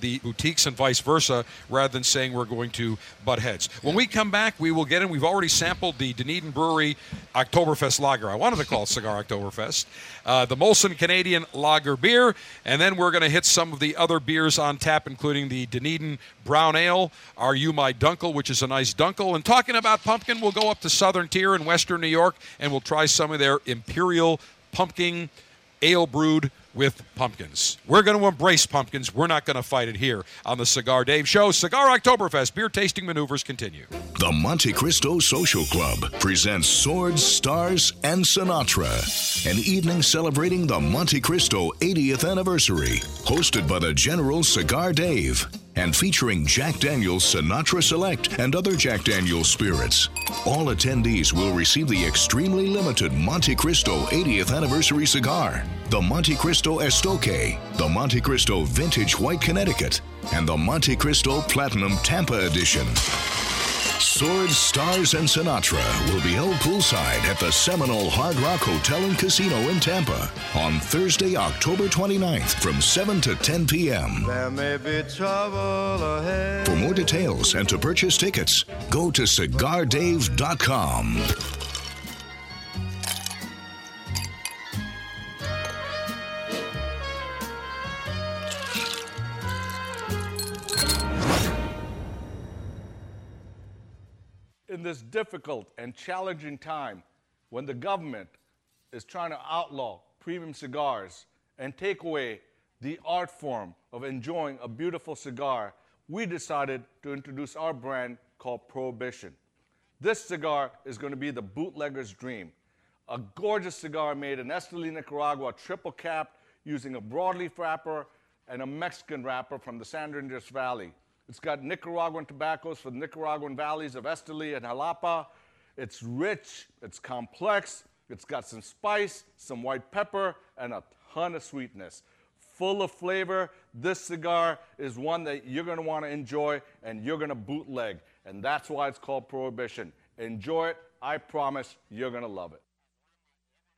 the boutiques and vice versa, rather than saying we're going to butt heads. When we come back, we will get in. We've already sampled the Dunedin Brewery Oktoberfest Lager. I wanted to call it Cigar Oktoberfest. The Molson Canadian Lager Beer. And then we're going to hit some of the other beers on tap, including the Dunedin Brown Ale, Are You My Dunkel, which is a nice dunkel. And talking about pumpkin, we'll go up to Southern Tier in Western New York, and we'll try some of their Imperial Pumpkin Ale brewed with pumpkins. We're going to embrace pumpkins. We're not going to fight it here on the Cigar Dave Show. Cigar Oktoberfest beer tasting maneuvers continue. The Monte Cristo Social Club presents Swords, Stars, and Sinatra, an evening celebrating the Monte Cristo 80th anniversary, hosted by the General Cigar Dave. and featuring Jack Daniels Sinatra Select and other Jack Daniels spirits. All attendees will receive the extremely limited Monte Cristo 80th Anniversary Cigar, the Monte Cristo Estoque, the Monte Cristo Vintage White Connecticut, and the Monte Cristo Platinum Tampa Edition. Swords, Stars, and Sinatra will be held poolside at the Seminole Hard Rock Hotel and Casino in Tampa on Thursday, October 29th from 7 to 10 p.m. There may be trouble ahead. For more details and to purchase tickets, go to CigarDave.com. In this difficult and challenging time, when the government is trying to outlaw premium cigars and take away the art form of enjoying a beautiful cigar, we decided to introduce our brand called Prohibition. This cigar is going to be the bootlegger's dream. A gorgeous cigar made in Esteli, Nicaragua, triple capped using a broadleaf wrapper and a Mexican wrapper from the San Andres Valley. It's got Nicaraguan tobaccos for the Nicaraguan valleys of Esteli and Jalapa. It's rich, it's complex, it's got some spice, some white pepper, and a ton of sweetness. Full of flavor, this cigar is one that you're going to want to enjoy and you're going to bootleg. And that's why it's called Prohibition. Enjoy it. I promise you're going to love it.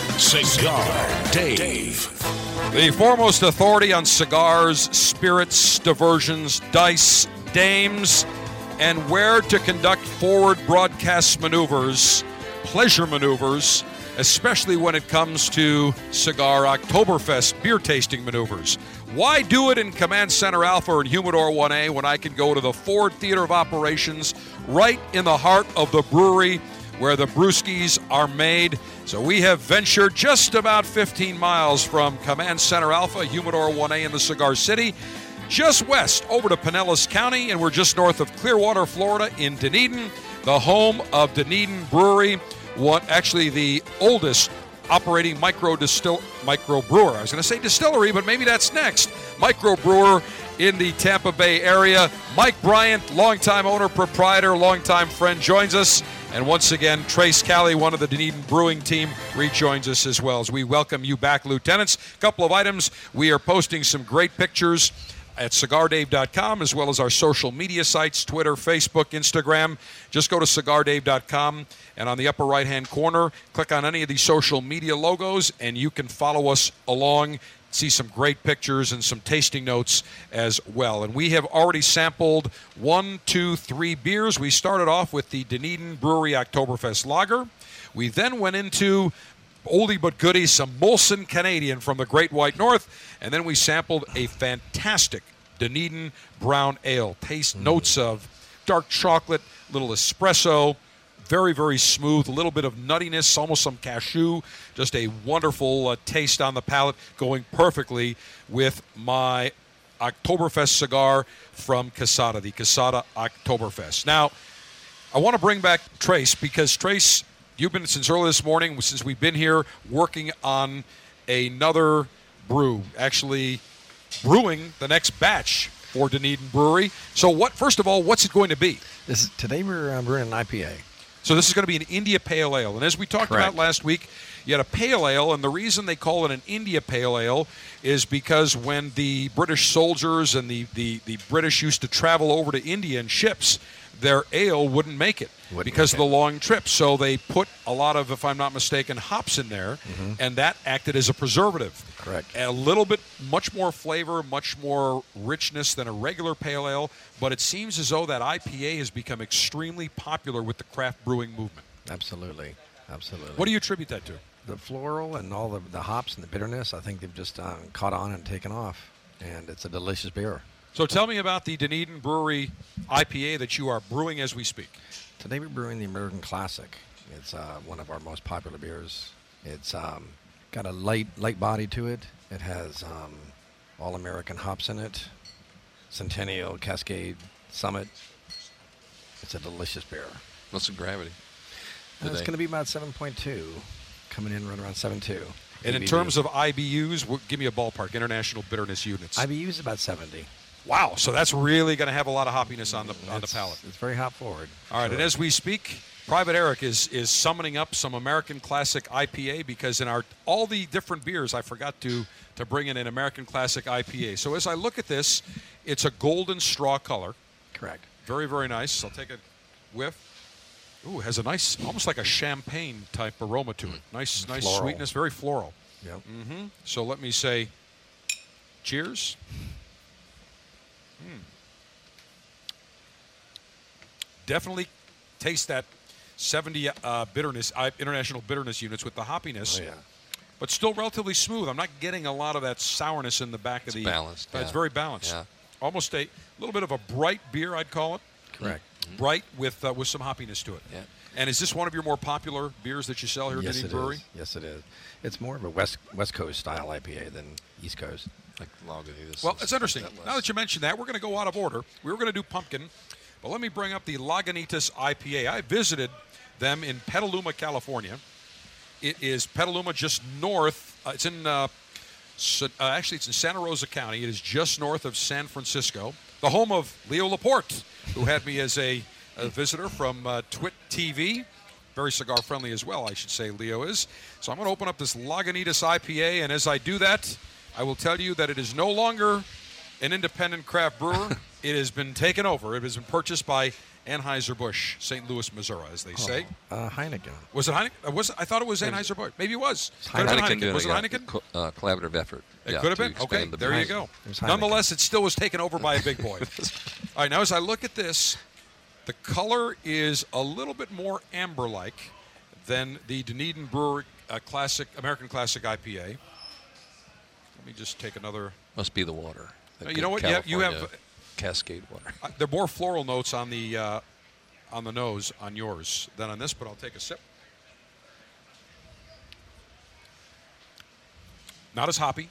Cigar Dave. The foremost authority on cigars, spirits, diversions, dice, dames, and where to conduct forward broadcast maneuvers, pleasure maneuvers, especially when it comes to Cigar Oktoberfest beer tasting maneuvers. Why do it in Command Center Alpha and Humidor 1A when I can go to the Ford Theater of Operations right in the heart of the brewery where the brewskis are made? So we have ventured just about 15 miles from Command Center Alpha, Humidor 1A in the Cigar City, just west over to Pinellas County, and we're just north of Clearwater, Florida in Dunedin, the home of Dunedin Brewery, actually the oldest operating microbrewer. I was going to say distillery, but maybe that's next. Microbrewer in the Tampa Bay area. Mike Bryant, longtime owner, proprietor, longtime friend, joins us. And once again, Trace Callie, one of the Dunedin Brewing team, rejoins us as well. As we welcome you back, Lieutenants. A couple of items. We are posting some great pictures at CigarDave.com as well as our social media sites, Twitter, Facebook, Instagram. Just go to CigarDave.com, and on the upper right-hand corner, click on any of the social media logos, and you can follow us along, see some great pictures and some tasting notes as well. And we have already sampled 1, 2, 3 beers. We started off with the Dunedin Brewery Oktoberfest Lager. We then went into oldie but goodie, some Molson Canadian from the Great White North, and then we sampled a fantastic Dunedin Brown Ale. Taste notes of dark chocolate, little espresso, very, very smooth, a little bit of nuttiness, almost some cashew, just a wonderful taste on the palate, going perfectly with my Oktoberfest cigar from Quesada, the Quesada Oktoberfest. Now, I want to bring back Trace because, Trace, you've been, since early this morning, since we've been here, working on another brew, actually brewing the next batch for Dunedin Brewery. So first of all, what's it going to be? Today we're brewing an IPA. So this is going to be an India Pale Ale. And as we talked about last week, you had a Pale Ale, and the reason they call it an India Pale Ale is because when the British soldiers and the British used to travel over to India in ships, their ale wouldn't make it because of the long trip. So they put a lot of, if I'm not mistaken, hops in there, and that acted as a preservative. Correct. A little bit, much more flavor, much more richness than a regular pale ale, but it seems as though that IPA has become extremely popular with the craft brewing movement. Absolutely, absolutely. What do you attribute that to? The floral and all the hops and the bitterness, I think they've just caught on and taken off, and it's a delicious beer. So tell me about the Dunedin Brewery IPA that you are brewing as we speak. Today we're brewing the American Classic. It's one of our most popular beers. It's got a light body to it. It has all American hops in it, Centennial, Cascade, Summit. It's a delicious beer. What's the gravity? It's going to be about 7.2, coming in right around 7.2. And in terms of IBUs, give me a ballpark, international bitterness units. IBU is about 70. Wow, so that's really going to have a lot of hoppiness on the palate. It's very hop forward. All right, and as we speak, Private Eric is summoning up some American Classic IPA because in all the different beers, I forgot to bring in an American Classic IPA. So as I look at this, it's a golden straw color. Correct. Very, very nice. I'll take a whiff. Ooh, it has a nice, almost like a champagne type aroma to it. Nice floral. Sweetness, very floral. Yep. Mm-hmm. So let me say cheers. Definitely taste that 70 bitterness, international bitterness units with the hoppiness, but still relatively smooth. I'm not getting a lot of that sourness in the back of the. It's balanced. It's very balanced. Yeah. Almost a little bit of a bright beer, I'd call it. Correct. Mm-hmm. Bright with some hoppiness to it. Yeah. And is this one of your more popular beers that you sell here at Dunedin Brewery? Yes, it is. It's more of a West Coast style IPA than East Coast. Like Lagunitas. Well, it's interesting. Now that you mentioned that, we're going to go out of order. We were going to do pumpkin. But let me bring up the Lagunitas IPA. I visited them in Petaluma, California. It is Petaluma just north. It's in actually it's in Santa Rosa County. It is just north of San Francisco, the home of Leo Laporte, who had me as a visitor from Twit TV. Very cigar-friendly as well, I should say, Leo is. So I'm going to open up this Lagunitas IPA, and as I do that, I will tell you that it is no longer an independent craft brewer. It has been taken over. It has been purchased by Anheuser-Busch, St. Louis, Missouri, as they say. Heineken. Was it Heineken? I thought it was Anheuser-Busch. Maybe it was. Heineken. Was it Heineken? Collaborative effort. It could have been. Okay, there you go. Nonetheless, it still was taken over by a big boy. All right, now as I look at this, the color is a little bit more amber-like than the Dunedin Brewery Classic American Classic IPA. Let me just take another. Must be the water. You know what? Yeah, you have Cascade water. There are more floral notes on the nose on yours than on this, but I'll take a sip. Not as hoppy.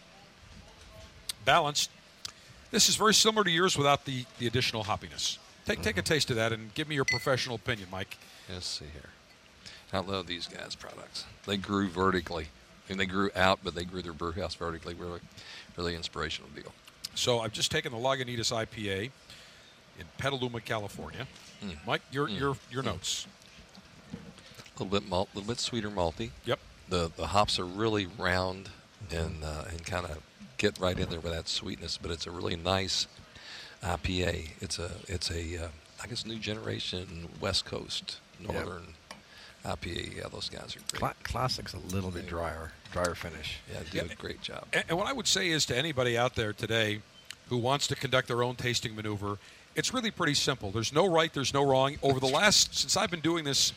Balanced. This is very similar to yours without the additional hoppiness. Take a taste of that and give me your professional opinion, Mike. Let's see here. I love these guys' products. They grew vertically. I mean, they grew out, but they grew their brew house vertically. Really, really inspirational deal. So I've just taken the Lagunitas IPA in Petaluma, California. Mike, your notes. A little bit malt, a little bit sweeter malty. Yep. The hops are really round and kind of get right in there with that sweetness, but it's a really nice IPA. It's a I guess new generation West Coast Northern. Yep. IPA, yeah, those guys are great. Classic's a little bit drier finish. Yeah, do a great job. And what I would say is to anybody out there today who wants to conduct their own tasting maneuver, it's really pretty simple. There's no right, there's no wrong. Over the last, since I've been doing this,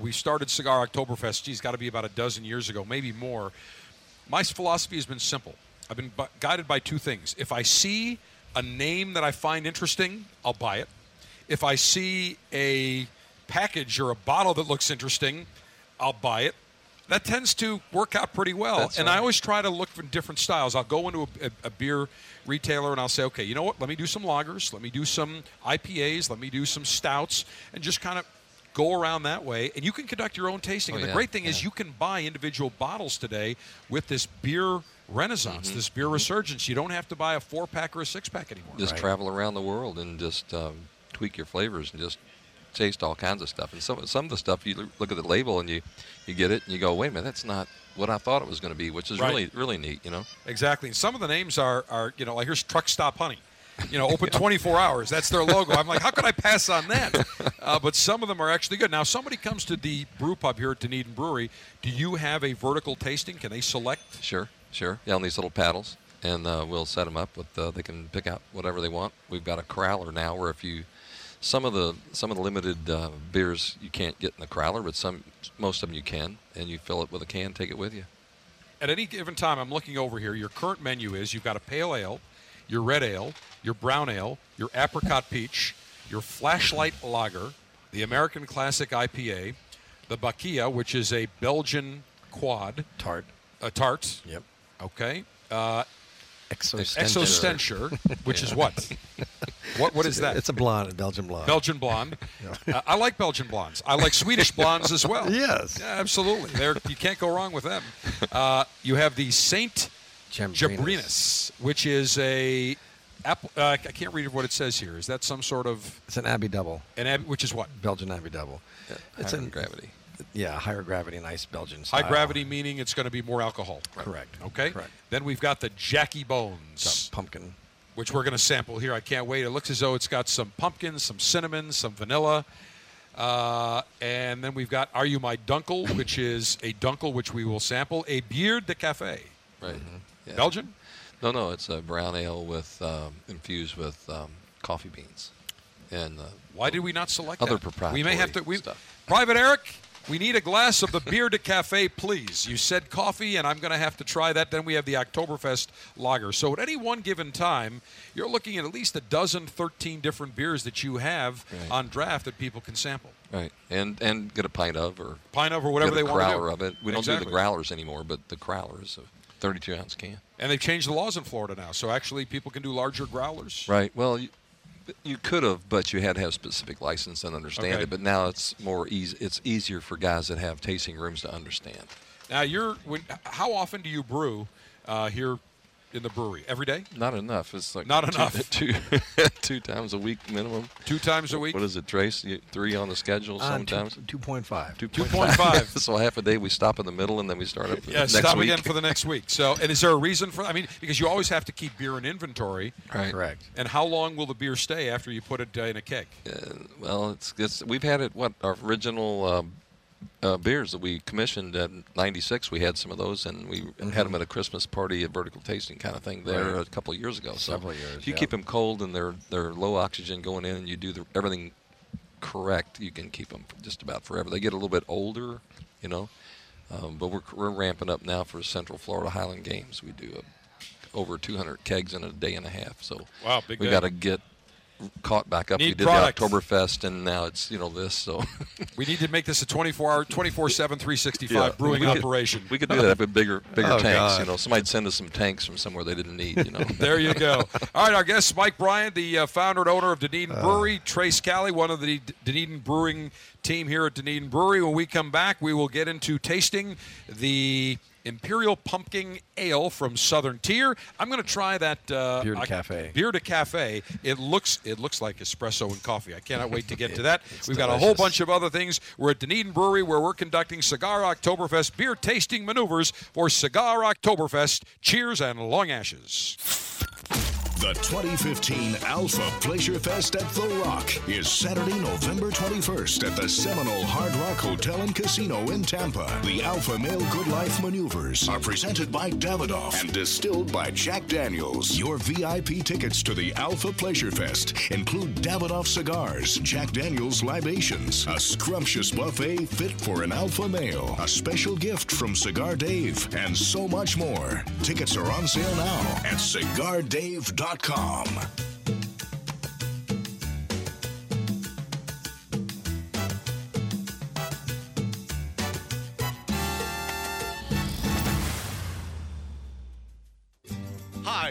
we started Cigar Oktoberfest, geez, got to be about a dozen years ago, maybe more. My philosophy has been simple. I've been guided by two things. If I see a name that I find interesting, I'll buy it. If I see a package or a bottle that looks interesting, I'll buy it. That tends to work out pretty well. That's and right. I always try to look for different styles. I'll go into a beer retailer and I'll say, okay, you know what, let me do some lagers, let me do some IPAs, let me do some stouts, and just kind of go around that way. And you can conduct your own tasting. And the great thing is you can buy individual bottles today with this beer renaissance, this beer resurgence. You don't have to buy a 4-pack or a 6-pack anymore. Just travel around the world and just tweak your flavors and just taste all kinds of stuff. And some of the stuff, you look at the label and you get it and you go, wait a minute, that's not what I thought it was going to be, which is really neat, you know. Exactly. And some of the names are you know, like here's Truck Stop Honey, you know, open 24 hours. That's their logo. I'm like, how could I pass on that? But some of them are actually good. Now, if somebody comes to the brew pub here at Dunedin Brewery, do you have a vertical tasting? Can they select? Sure. Yeah, on these little paddles. And we'll set them up with, they can pick out whatever they want. We've got a crowler now where if you, Some of the limited beers you can't get in the crowler, but most of them you can, and you fill it with a can, take it with you. At any given time, I'm looking over here, your current menu is you've got a pale ale, your red ale, your brown ale, your apricot peach, your flashlight lager, the American Classic IPA, the Bakia, which is a Belgian quad. Tart. Yep. Okay. Exostenture, which is what? What is that? It's a blonde, a Belgian blonde. Belgian blonde. Yeah. I like Belgian blondes. I like Swedish blondes as well. Yes. Yeah, absolutely. You can't go wrong with them. You have the St. Jambrinus, which is a I can't read what it says here. Is that some sort of? It's an Abbey Double. Which is what? Belgian Abbey Double. Yeah, it's in gravity. Yeah, higher gravity, nice Belgian style. High gravity meaning it's going to be more alcohol. Right. Correct. Okay. Correct. Then we've got the Jackie Bones. Pumpkin. Which we're going to sample here. I can't wait. It looks as though it's got some pumpkin, some cinnamon, some vanilla. And then we've got Are You My Dunkel, which is a dunkel, which we will sample. A Bier de Café. Right. Mm-hmm. Yeah. Belgian? No, it's a brown ale with infused with coffee beans. And why did we not select other proprietary we may have to, stuff? Private Eric? We need a glass of the Bier de Café, please. You said coffee, and I'm going to have to try that. Then we have the Oktoberfest lager. So at any one given time, you're looking at least a dozen, 13 different beers that you have on draft that people can sample. Right, and get a pint of or whatever they want to do. Growler of it. We don't do the growlers anymore, but the growler is a 32-ounce can. And they've changed the laws in Florida now, so actually people can do larger growlers. Right, well... You could have, but you had to have specific license and understand it. But now it's more easy. It's easier for guys that have tasting rooms to understand. Now, how often do you brew here in the brewery? Every day? Not enough. It's like two times a week minimum. 2 times a week. What is it, Trace? 3 on the schedule sometimes. 2.5. 2.5. So half a day we stop in the middle and then we start up. Stop again for the next week. So, and is there a reason for? I mean, because you always have to keep beer in inventory. Right. Correct. And how long will the beer stay after you put it in a keg? Well, it's we've had it. What our original. Beers that we commissioned at 96, we had some of those, and we had them at a Christmas party, a vertical tasting kind of thing there a couple of years ago. So if you keep them cold and they're low oxygen going in, and you do everything correct, you can keep them just about forever. They get a little bit older, you know, but we're ramping up now for Central Florida Highland Games. We do over 200 kegs in a day and a half. So wow, big we got to get caught back up. We did products. The Oktoberfest, and now it's, you know, this. So we need to make this a 24-hour, 24/7, 365 brewing operation. We could do that up in bigger tanks. God. You know, somebody'd send us some tanks from somewhere they didn't need. You know. There you go. All right, our guest Mike Bryant, the founder and owner of Dunedin Brewery. Trace Callie, one of the Dunedin Brewing team here at Dunedin Brewery. When we come back, we will get into tasting the Imperial Pumpkin Ale from Southern Tier. I'm going to try that Beer to Cafe. It looks like espresso and coffee. I cannot wait to get to that. We've got a whole bunch of other things. We're at Dunedin Brewery, where we're conducting Cigar Oktoberfest beer tasting maneuvers for Cigar Oktoberfest. Cheers and long ashes. The 2015 Alpha Pleasure Fest at The Rock is Saturday, November 21st at the Seminole Hard Rock Hotel and Casino in Tampa. The Alpha Male Good Life Maneuvers are presented by Davidoff and distilled by Jack Daniels. Your VIP tickets to the Alpha Pleasure Fest include Davidoff cigars, Jack Daniels libations, a scrumptious buffet fit for an alpha male, a special gift from Cigar Dave, and so much more. Tickets are on sale now at CigarDave.com. Hi,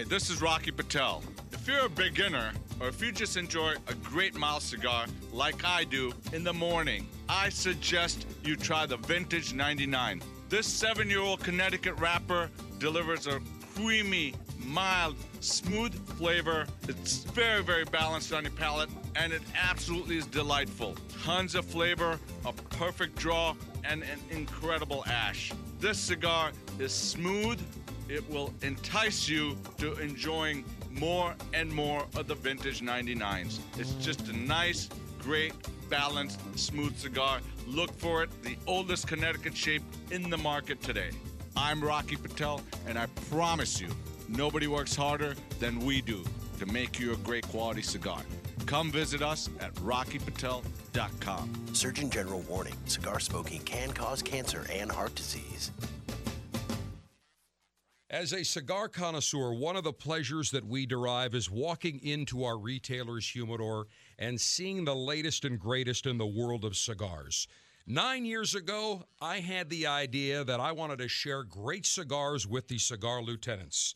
this is Rocky Patel. If you're a beginner, or if you just enjoy a great mild cigar like I do in the morning, I suggest you try the Vintage 99. This 7-year-old Connecticut wrapper delivers a creamy, mild, smooth flavor. It's very, very balanced on your palate, and it absolutely is delightful. Tons of flavor, a perfect draw, and an incredible ash. This cigar is smooth. It will entice you to enjoying more and more of the Vintage 99s. It's just a nice, great, balanced, smooth cigar. Look for it, the oldest Connecticut shape in the market today. I'm Rocky Patel, and I promise you, nobody works harder than we do to make you a great quality cigar. Come visit us at RockyPatel.com. Surgeon General warning, cigar smoking can cause cancer and heart disease. As a cigar connoisseur, one of the pleasures that we derive is walking into our retailer's humidor and seeing the latest and greatest in the world of cigars. 9 years ago, I had the idea that I wanted to share great cigars with the cigar lieutenants.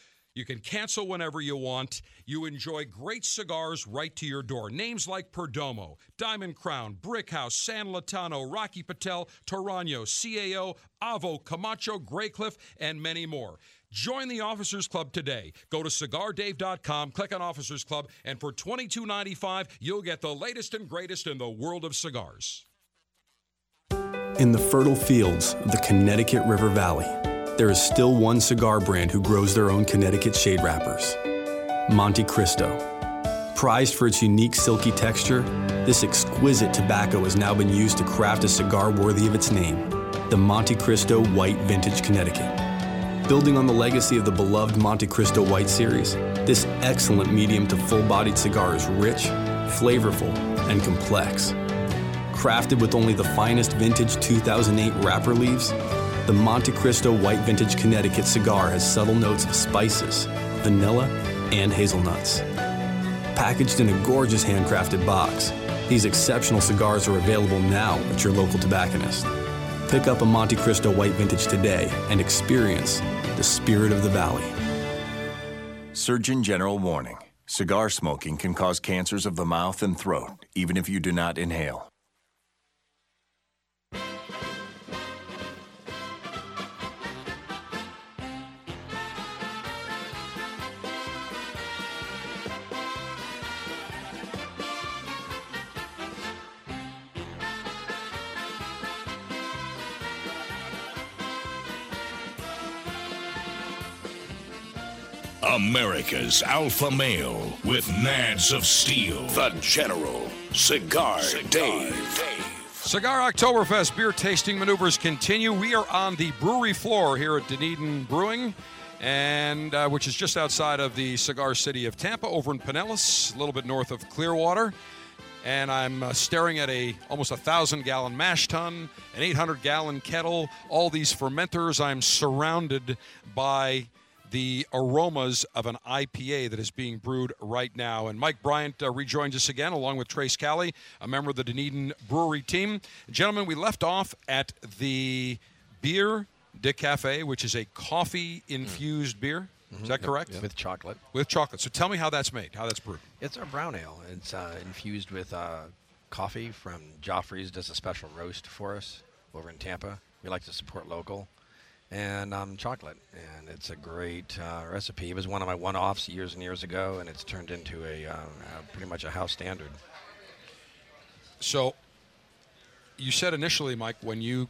You can cancel whenever you want. You enjoy great cigars right to your door. Names like Perdomo, Diamond Crown, Brickhouse, San Latano, Rocky Patel, Torano, CAO, Avo, Camacho, Greycliff, and many more. Join the Officers Club today. Go to CigarDave.com, click on Officers Club, and for $22.95, you'll get the latest and greatest in the world of cigars. In the fertile fields of the Connecticut River Valley, there is still one cigar brand who grows their own Connecticut shade wrappers. Monte Cristo. Prized for its unique silky texture, this exquisite tobacco has now been used to craft a cigar worthy of its name, the Monte Cristo White Vintage Connecticut. Building on the legacy of the beloved Monte Cristo White series, this excellent medium to full-bodied cigar is rich, flavorful, and complex. Crafted with only the finest vintage 2008 wrapper leaves, the Monte Cristo White Vintage Connecticut cigar has subtle notes of spices, vanilla, and hazelnuts. Packaged in a gorgeous handcrafted box, these exceptional cigars are available now at your local tobacconist. Pick up a Monte Cristo White Vintage today and experience the spirit of the valley. Surgeon General warning. Cigar smoking can cause cancers of the mouth and throat, even if you do not inhale. America's alpha male with nads of steel, the General Cigar Dave. Cigar Oktoberfest beer tasting maneuvers continue. We are on the brewery floor here at Dunedin Brewing, and which is just outside of the cigar city of Tampa, over in Pinellas, a little bit north of Clearwater. And I'm staring at almost 1,000-gallon mash tun, an 800-gallon kettle, all these fermenters. I'm surrounded by the aromas of an IPA that is being brewed right now. And Mike Bryant rejoins us again, along with Trace Callie, a member of the Dunedin Brewery team. Gentlemen, we left off at the Beer de Café, which is a coffee-infused beer. Is that correct? Yep. With chocolate. So tell me how that's made, how that's brewed. It's our brown ale. It's infused with coffee from Joffrey's. Does a special roast for us over in Tampa. We like to support local. And chocolate. And it's a great recipe. It was one of my one-offs years and years ago, and it's turned into pretty much a house standard. So you said initially, Mike, when you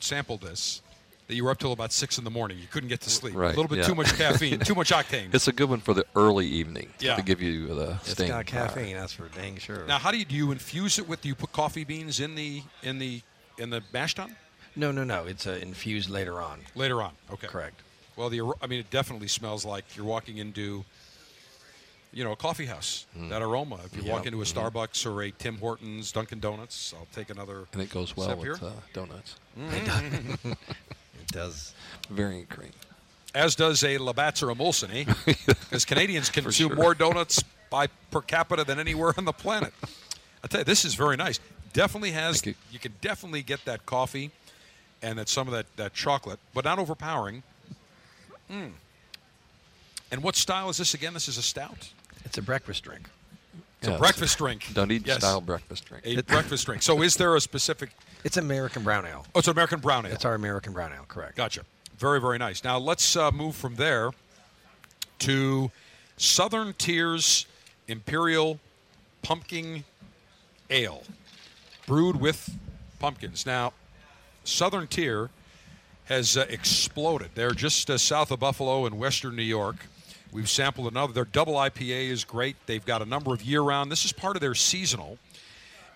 sampled this, that you were up till about 6 in the morning. You couldn't get to sleep. Right, a little bit too much caffeine, too much octane. It's a good one for the early evening to give you the sting. It's got caffeine, that's for dang sure. Now, how do you infuse it with? Do you put coffee beans in the mash tun? No. It's infused later on. Later on. Okay. Correct. Well, it definitely smells like you're walking into a coffee house, that aroma. If you walk into a Starbucks or a Tim Hortons, Dunkin' Donuts, I'll take another. And it goes well with donuts. Mm-hmm. Does varying cream, as does a Labatt's or a Molson, eh? Because Canadians consume more donuts per capita than anywhere on the planet. I tell you, this is very nice. Definitely has you can definitely get that coffee and that some of that chocolate, but not overpowering. And what style is this again? This is a stout. It's a breakfast drink. It's a breakfast drink. Dunedin-style breakfast drink. A breakfast drink. So is there a specific... It's American brown ale. Oh, it's American brown ale. It's our American brown ale, correct. Gotcha. Very, very nice. Now, let's move from there to Southern Tiers Imperial Pumpkin Ale, brewed with pumpkins. Now, Southern Tier has exploded. They're just south of Buffalo in western New York. We've sampled another. Their double IPA is great. They've got a number of year-round. This is part of their seasonal.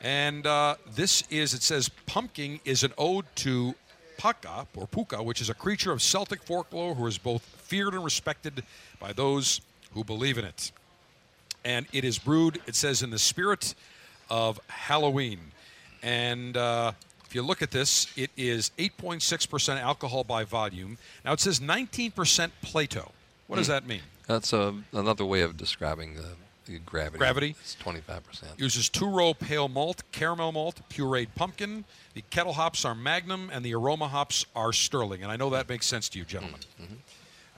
And it says, pumpkin is an ode to Paka, or Puka, which is a creature of Celtic folklore who is both feared and respected by those who believe in it. And it is brewed, it says, in the spirit of Halloween. And if you look at this, it is 8.6% alcohol by volume. Now, it says 19% Plato. What does that mean? That's another way of describing the gravity. Gravity? It's 25%. Uses two-row pale malt, caramel malt, pureed pumpkin. The kettle hops are Magnum, and the aroma hops are Sterling. And I know that makes sense to you, gentlemen. Mm-hmm.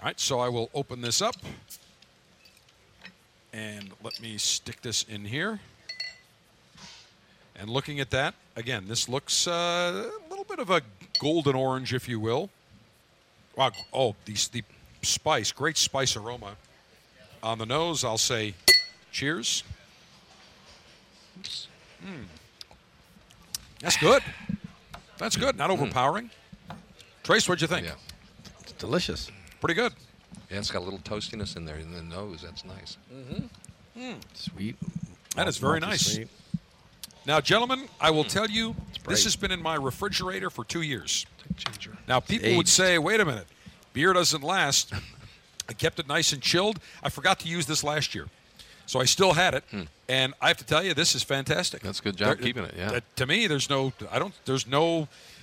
All right, so I will open this up. And let me stick this in here. And looking at that, again, this looks a little bit of a golden orange, if you will. Wow, the spice, great spice aroma. On the nose, I'll say cheers. That's good. Not overpowering. Trace, what'd you think? Yeah. It's delicious. Pretty good. Yeah, it's got a little toastiness in there in the nose. That's nice. Mm-hmm. Sweet. That is very nice. Sweet. Now, gentlemen, I will tell you, this has been in my refrigerator for 2 years. Now, people would say, wait a minute. Beer doesn't last. I kept it nice and chilled. I forgot to use this last year. So I still had it, and I have to tell you, this is fantastic. That's a good job keeping it, yeah. To me, there's no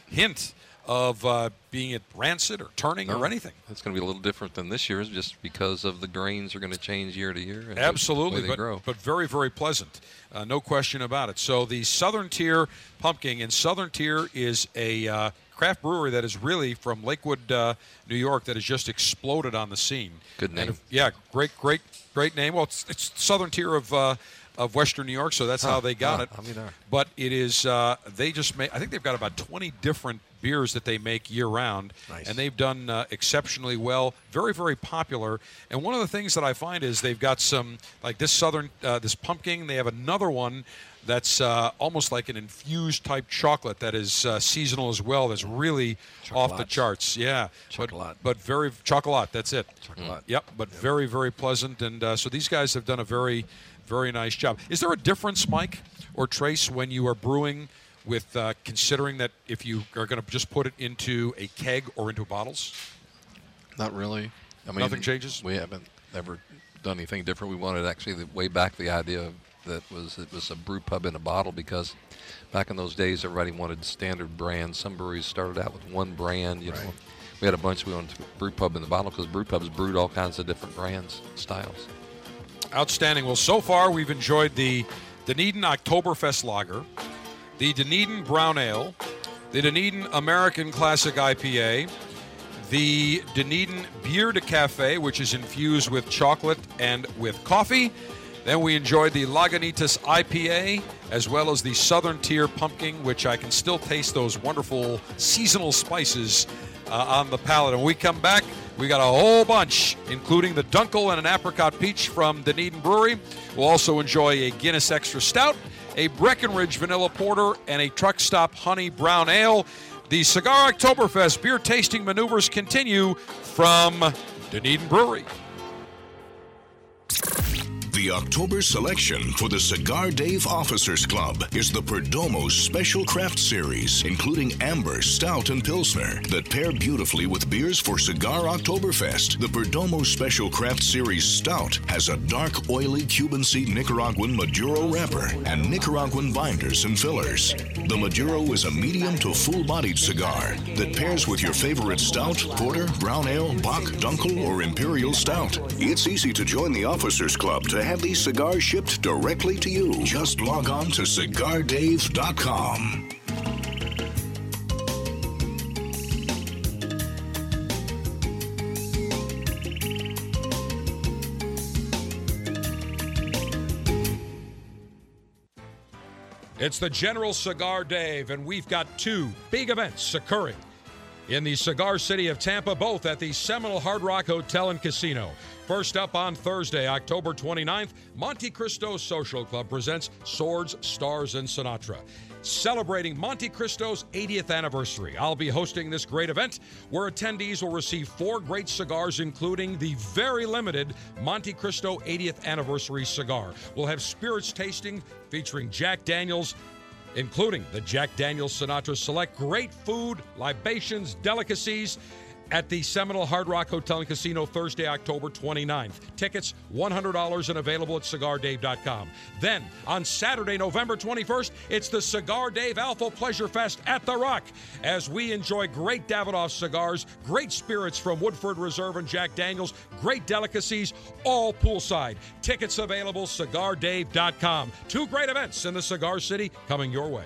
hint of being it rancid or turning or anything. It's going to be a little different than this year's just because of the grains are going to change year to year. And absolutely, the way they grow. But very, very pleasant. No question about it. So the Southern Tier Pumpkin, and Southern Tier is a... craft brewery that is really from Lakewood, New York, that has just exploded on the scene. Good name. Great name. Well, it's Southern Tier of Western New York, so that's how they got it. But it is they just made. I think they've got about 20 different beers that they make year-round. Nice. And they've done exceptionally well, very, very popular. And one of the things that I find is they've got some, like this southern, this pumpkin, they have another one that's almost like an infused-type chocolate that is seasonal as well, that's really chocolate. Off the charts. Yeah. Chocolate. But very, chocolate, that's it. Chocolate. Mm. Yep, but yep. Very, very pleasant. And so these guys have done a very, very nice job. Is there a difference, Mike or Trace, when you are brewing with considering that if you are going to just put it into a keg or into bottles? Not really. I mean, nothing changes? We haven't ever done anything different. We wanted actually way back the idea of it was a brew pub in a bottle, because back in those days everybody wanted standard brands. Some breweries started out with one brand, you right. know. We had a bunch. We wanted brew pub in the bottle because brew pubs brewed all kinds of different brands, styles. Outstanding. Well, so far we've enjoyed the Dunedin Oktoberfest Lager, the Dunedin Brown Ale, the Dunedin American Classic IPA, the Dunedin Bier de Café, which is infused with chocolate and with coffee. Then we enjoyed the Lagunitas IPA, as well as the Southern Tier Pumpkin, which I can still taste those wonderful seasonal spices on the palate. When we come back, we got a whole bunch, including the Dunkel and an apricot peach from Dunedin Brewery. We'll also enjoy a Guinness Extra Stout, a Breckenridge Vanilla Porter, and a Truck Stop Honey Brown Ale. The Cigar Oktoberfest beer tasting maneuvers continue from Dunedin Brewery. The October selection for the Cigar Dave Officers Club is the Perdomo Special Craft Series, including Amber, Stout, and Pilsner that pair beautifully with beers for Cigar Oktoberfest. The Perdomo Special Craft Series Stout has a dark, oily Cuban seed Nicaraguan Maduro wrapper and Nicaraguan binders and fillers. The Maduro is a medium to full-bodied cigar that pairs with your favorite stout, porter, brown ale, bock, dunkel, or imperial stout. It's easy to join the Officers Club to have these cigars shipped directly to you. Just log on to CigarDave.com. It's the General Cigar Dave, and we've got two big events occurring in the Cigar City of Tampa, both at the Seminole Hard Rock Hotel and Casino. First up on Thursday, October 29th, Monte Cristo Social Club presents Swords, Stars, and Sinatra, celebrating Monte Cristo's 80th anniversary. I'll be hosting this great event where attendees will receive four great cigars, including the very limited Monte Cristo 80th anniversary cigar. We'll have spirits tasting featuring Jack Daniels, including the Jack Daniels Sinatra Select, great food, libations, delicacies, at the Seminole Hard Rock Hotel and Casino Thursday, October 29th. Tickets, $100 and available at CigarDave.com. Then, on Saturday, November 21st, it's the Cigar Dave Alpha Pleasure Fest at The Rock, as we enjoy great Davidoff cigars, great spirits from Woodford Reserve and Jack Daniels, great delicacies, all poolside. Tickets available, CigarDave.com. Two great events in the Cigar City coming your way.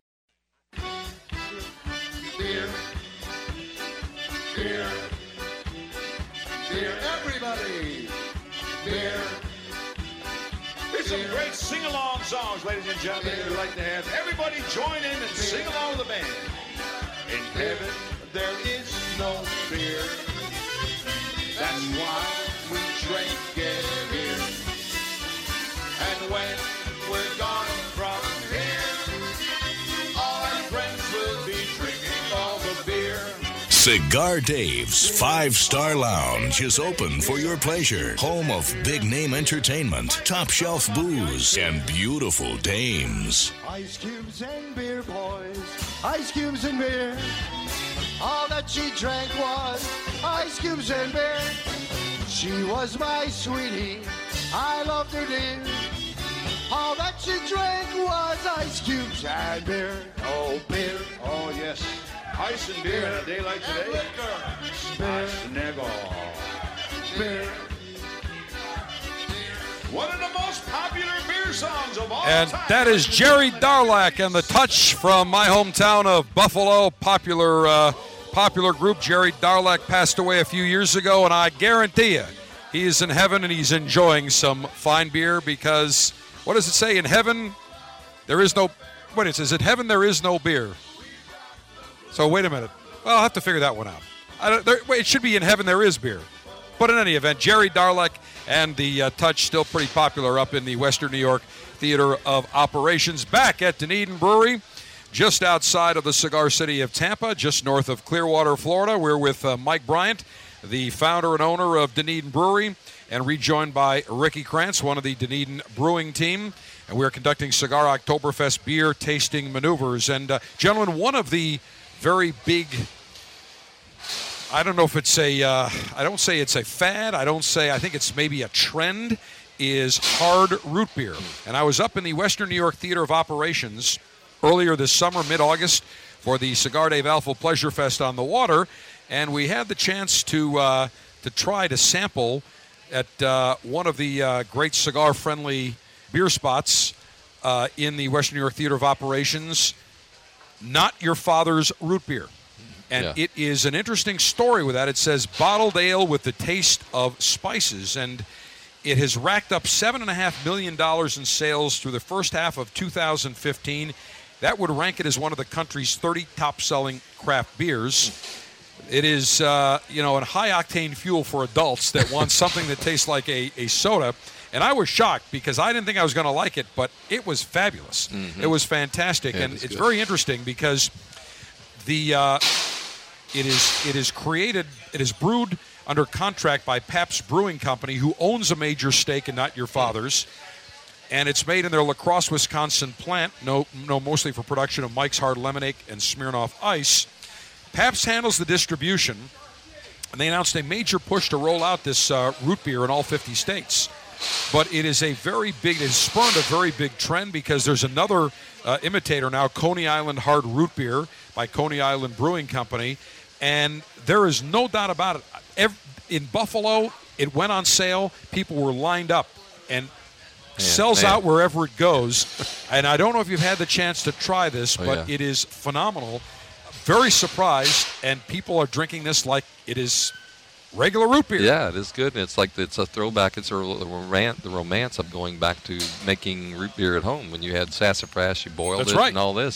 Great sing-along songs, ladies and gentlemen. We'd like to have everybody join in and sing along with the band. In heaven, there is no fear. That's why we drink it here. And when we're gone from here, all our friends will be drinking all the beer. Cigar Dave's Five-Star Lounge is open for your pleasure. Home of big-name entertainment, top-shelf booze, and beautiful dames. Ice cubes and beer, boys. Ice cubes and beer. All that she drank was ice cubes and beer. She was my sweetie. I loved her dear. All that she drank was ice cubes and beer. Oh, beer. Oh, yes. Ice and beer on a day like today. Beer. One of the most popular beer And that is Jerry Darlack and The Touch from my hometown of Buffalo. Popular group. Jerry Darlack passed away a few years ago, and I guarantee you he is in heaven and he's enjoying some fine beer, because what does it say? In heaven, there is no... What is it? Is it heaven, there is no beer? So wait a minute. Well, I'll have to figure that one out. It should be in heaven, there is beer. But in any event, Jerry Darlack and The Touch, still pretty popular up in the Western New York Theater of Operations. Back at Dunedin Brewery, just outside of the cigar city of Tampa, just north of Clearwater, Florida. We're with Mike Bryant, the founder and owner of Dunedin Brewery, and rejoined by Ricky Krantz, one of the Dunedin Brewing team. And we're conducting Cigar Oktoberfest beer tasting maneuvers. And, gentlemen, one of the very big... I don't know if it's a, I don't say it's a fad. I think it's maybe a trend, is hard root beer. And I was up in the Western New York Theater of Operations earlier this summer, mid-August, for the Cigar Dave Alpha Pleasure Fest on the water. And we had the chance to try to sample at one of the great cigar-friendly beer spots in the Western New York Theater of Operations, Not Your Father's Root Beer. And It is an interesting story with that. It says, bottled ale with the taste of spices. And it has racked up $7.5 million in sales through the first half of 2015. That would rank it as one of the country's 30 top-selling craft beers. It is, a high-octane fuel for adults that want something that tastes like a soda. And I was shocked because I didn't think I was going to like it, but it was fabulous. Mm-hmm. It was fantastic. Yeah, and it's very interesting because the... It is created, it is brewed under contract by Pabst Brewing Company, who owns a major stake in Not Your Father's. And it's made in their La Crosse, Wisconsin plant, mostly for production of Mike's Hard Lemonade and Smirnoff Ice. Pabst handles the distribution, and they announced a major push to roll out this root beer in all 50 states. But it is it spurned a very big trend, because there's another imitator now, Coney Island Hard Root Beer by Coney Island Brewing Company. And there is no doubt about it. In Buffalo, it went on sale. People were lined up, and sells out wherever it goes. And I don't know if you've had the chance to try this, but it is phenomenal. Very surprised, and people are drinking this like it is regular root beer. Yeah, it is good. It's like it's a throwback. It's the romance of going back to making root beer at home. When you had sassafras, you boiled it and all this,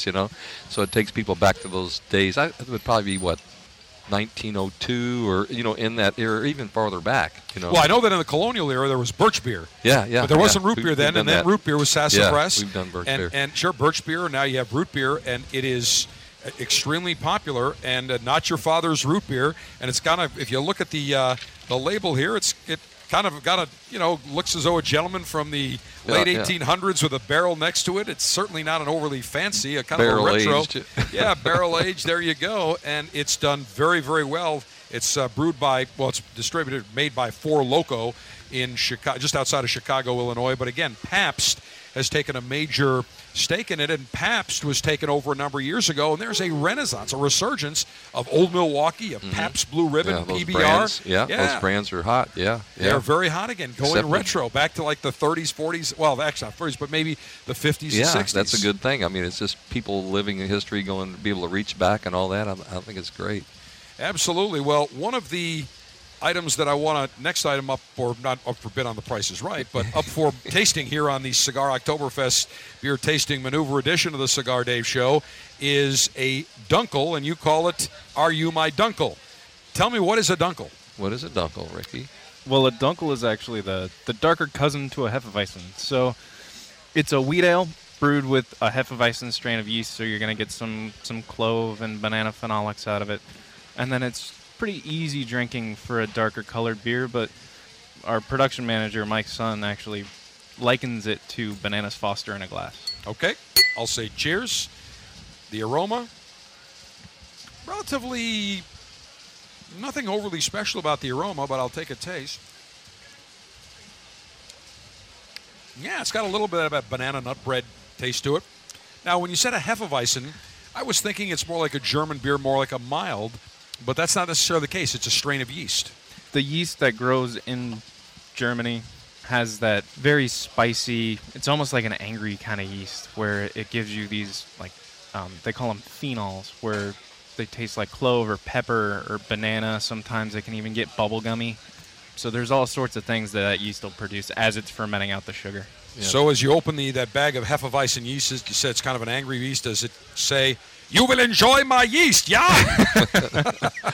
So it takes people back to those days. It would probably be, 1902 or, in that era, even farther back, Well, I know that in the colonial era there was birch beer. Yeah. But there wasn't root beer then, and then root beer was sassafras. Yeah, we've done birch beer. And sure, birch beer, and now you have root beer, and it is extremely popular, and Not Your Father's Root Beer. And it's kind of, if you look at the label here, it kind of got a looks as though a gentleman from the late 1800s with a barrel next to it. It's certainly not an overly fancy, a kind barrel of a retro aged. Barrel aged. There you go. And it's done very, very well. It's it's made by Four Loko in Chicago, just outside of Chicago, Illinois. But again, Pabst has taken a major stake in it, and Pabst was taken over a number of years ago, and there's a renaissance, a resurgence of Old Milwaukee, of Pabst Blue Ribbon, PBR. Brands, those brands are hot, They're very hot again, going retro, back to like the 30s, 40s, well, actually not 30s, but maybe the 50s and 60s. Yeah, that's a good thing. I mean, it's just people living in history, going to be able to reach back and all that. I think it's great. Absolutely. Well, one of the items that I want to, next item up for, not up for bid on The Price is Right, but up for tasting here on the Cigar Oktoberfest Beer Tasting Maneuver edition of the Cigar Dave Show, is a dunkel, and you call it, Are You My Dunkel? Tell me, what is a dunkel? What is a dunkel, Ricky? Well, a dunkel is actually the darker cousin to a Hefeweizen. So it's a wheat ale brewed with a Hefeweizen strain of yeast, so you're going to get some clove and banana phenolics out of it. And then it's pretty easy drinking for a darker colored beer, but our production manager, Mike Sun, actually likens it to Bananas Foster in a glass. Okay, I'll say cheers. The aroma, relatively, nothing overly special about the aroma, but I'll take a taste. Yeah, it's got a little bit of a banana nut bread taste to it. Now, when you said a Hefeweizen, I was thinking it's more like a German beer, more like a mild, but that's not necessarily the case. It's a strain of yeast. The yeast that grows in Germany has that very spicy, it's almost like an angry kind of yeast where it gives you these, like, they call them phenols, where they taste like clove or pepper or banana. Sometimes they can even get bubblegummy. So there's all sorts of things that that yeast will produce as it's fermenting out the sugar. Yeah. So as you open that bag of Hefeweizen yeast, you said it's kind of an angry yeast. Does it say, "You will enjoy my yeast, yeah"?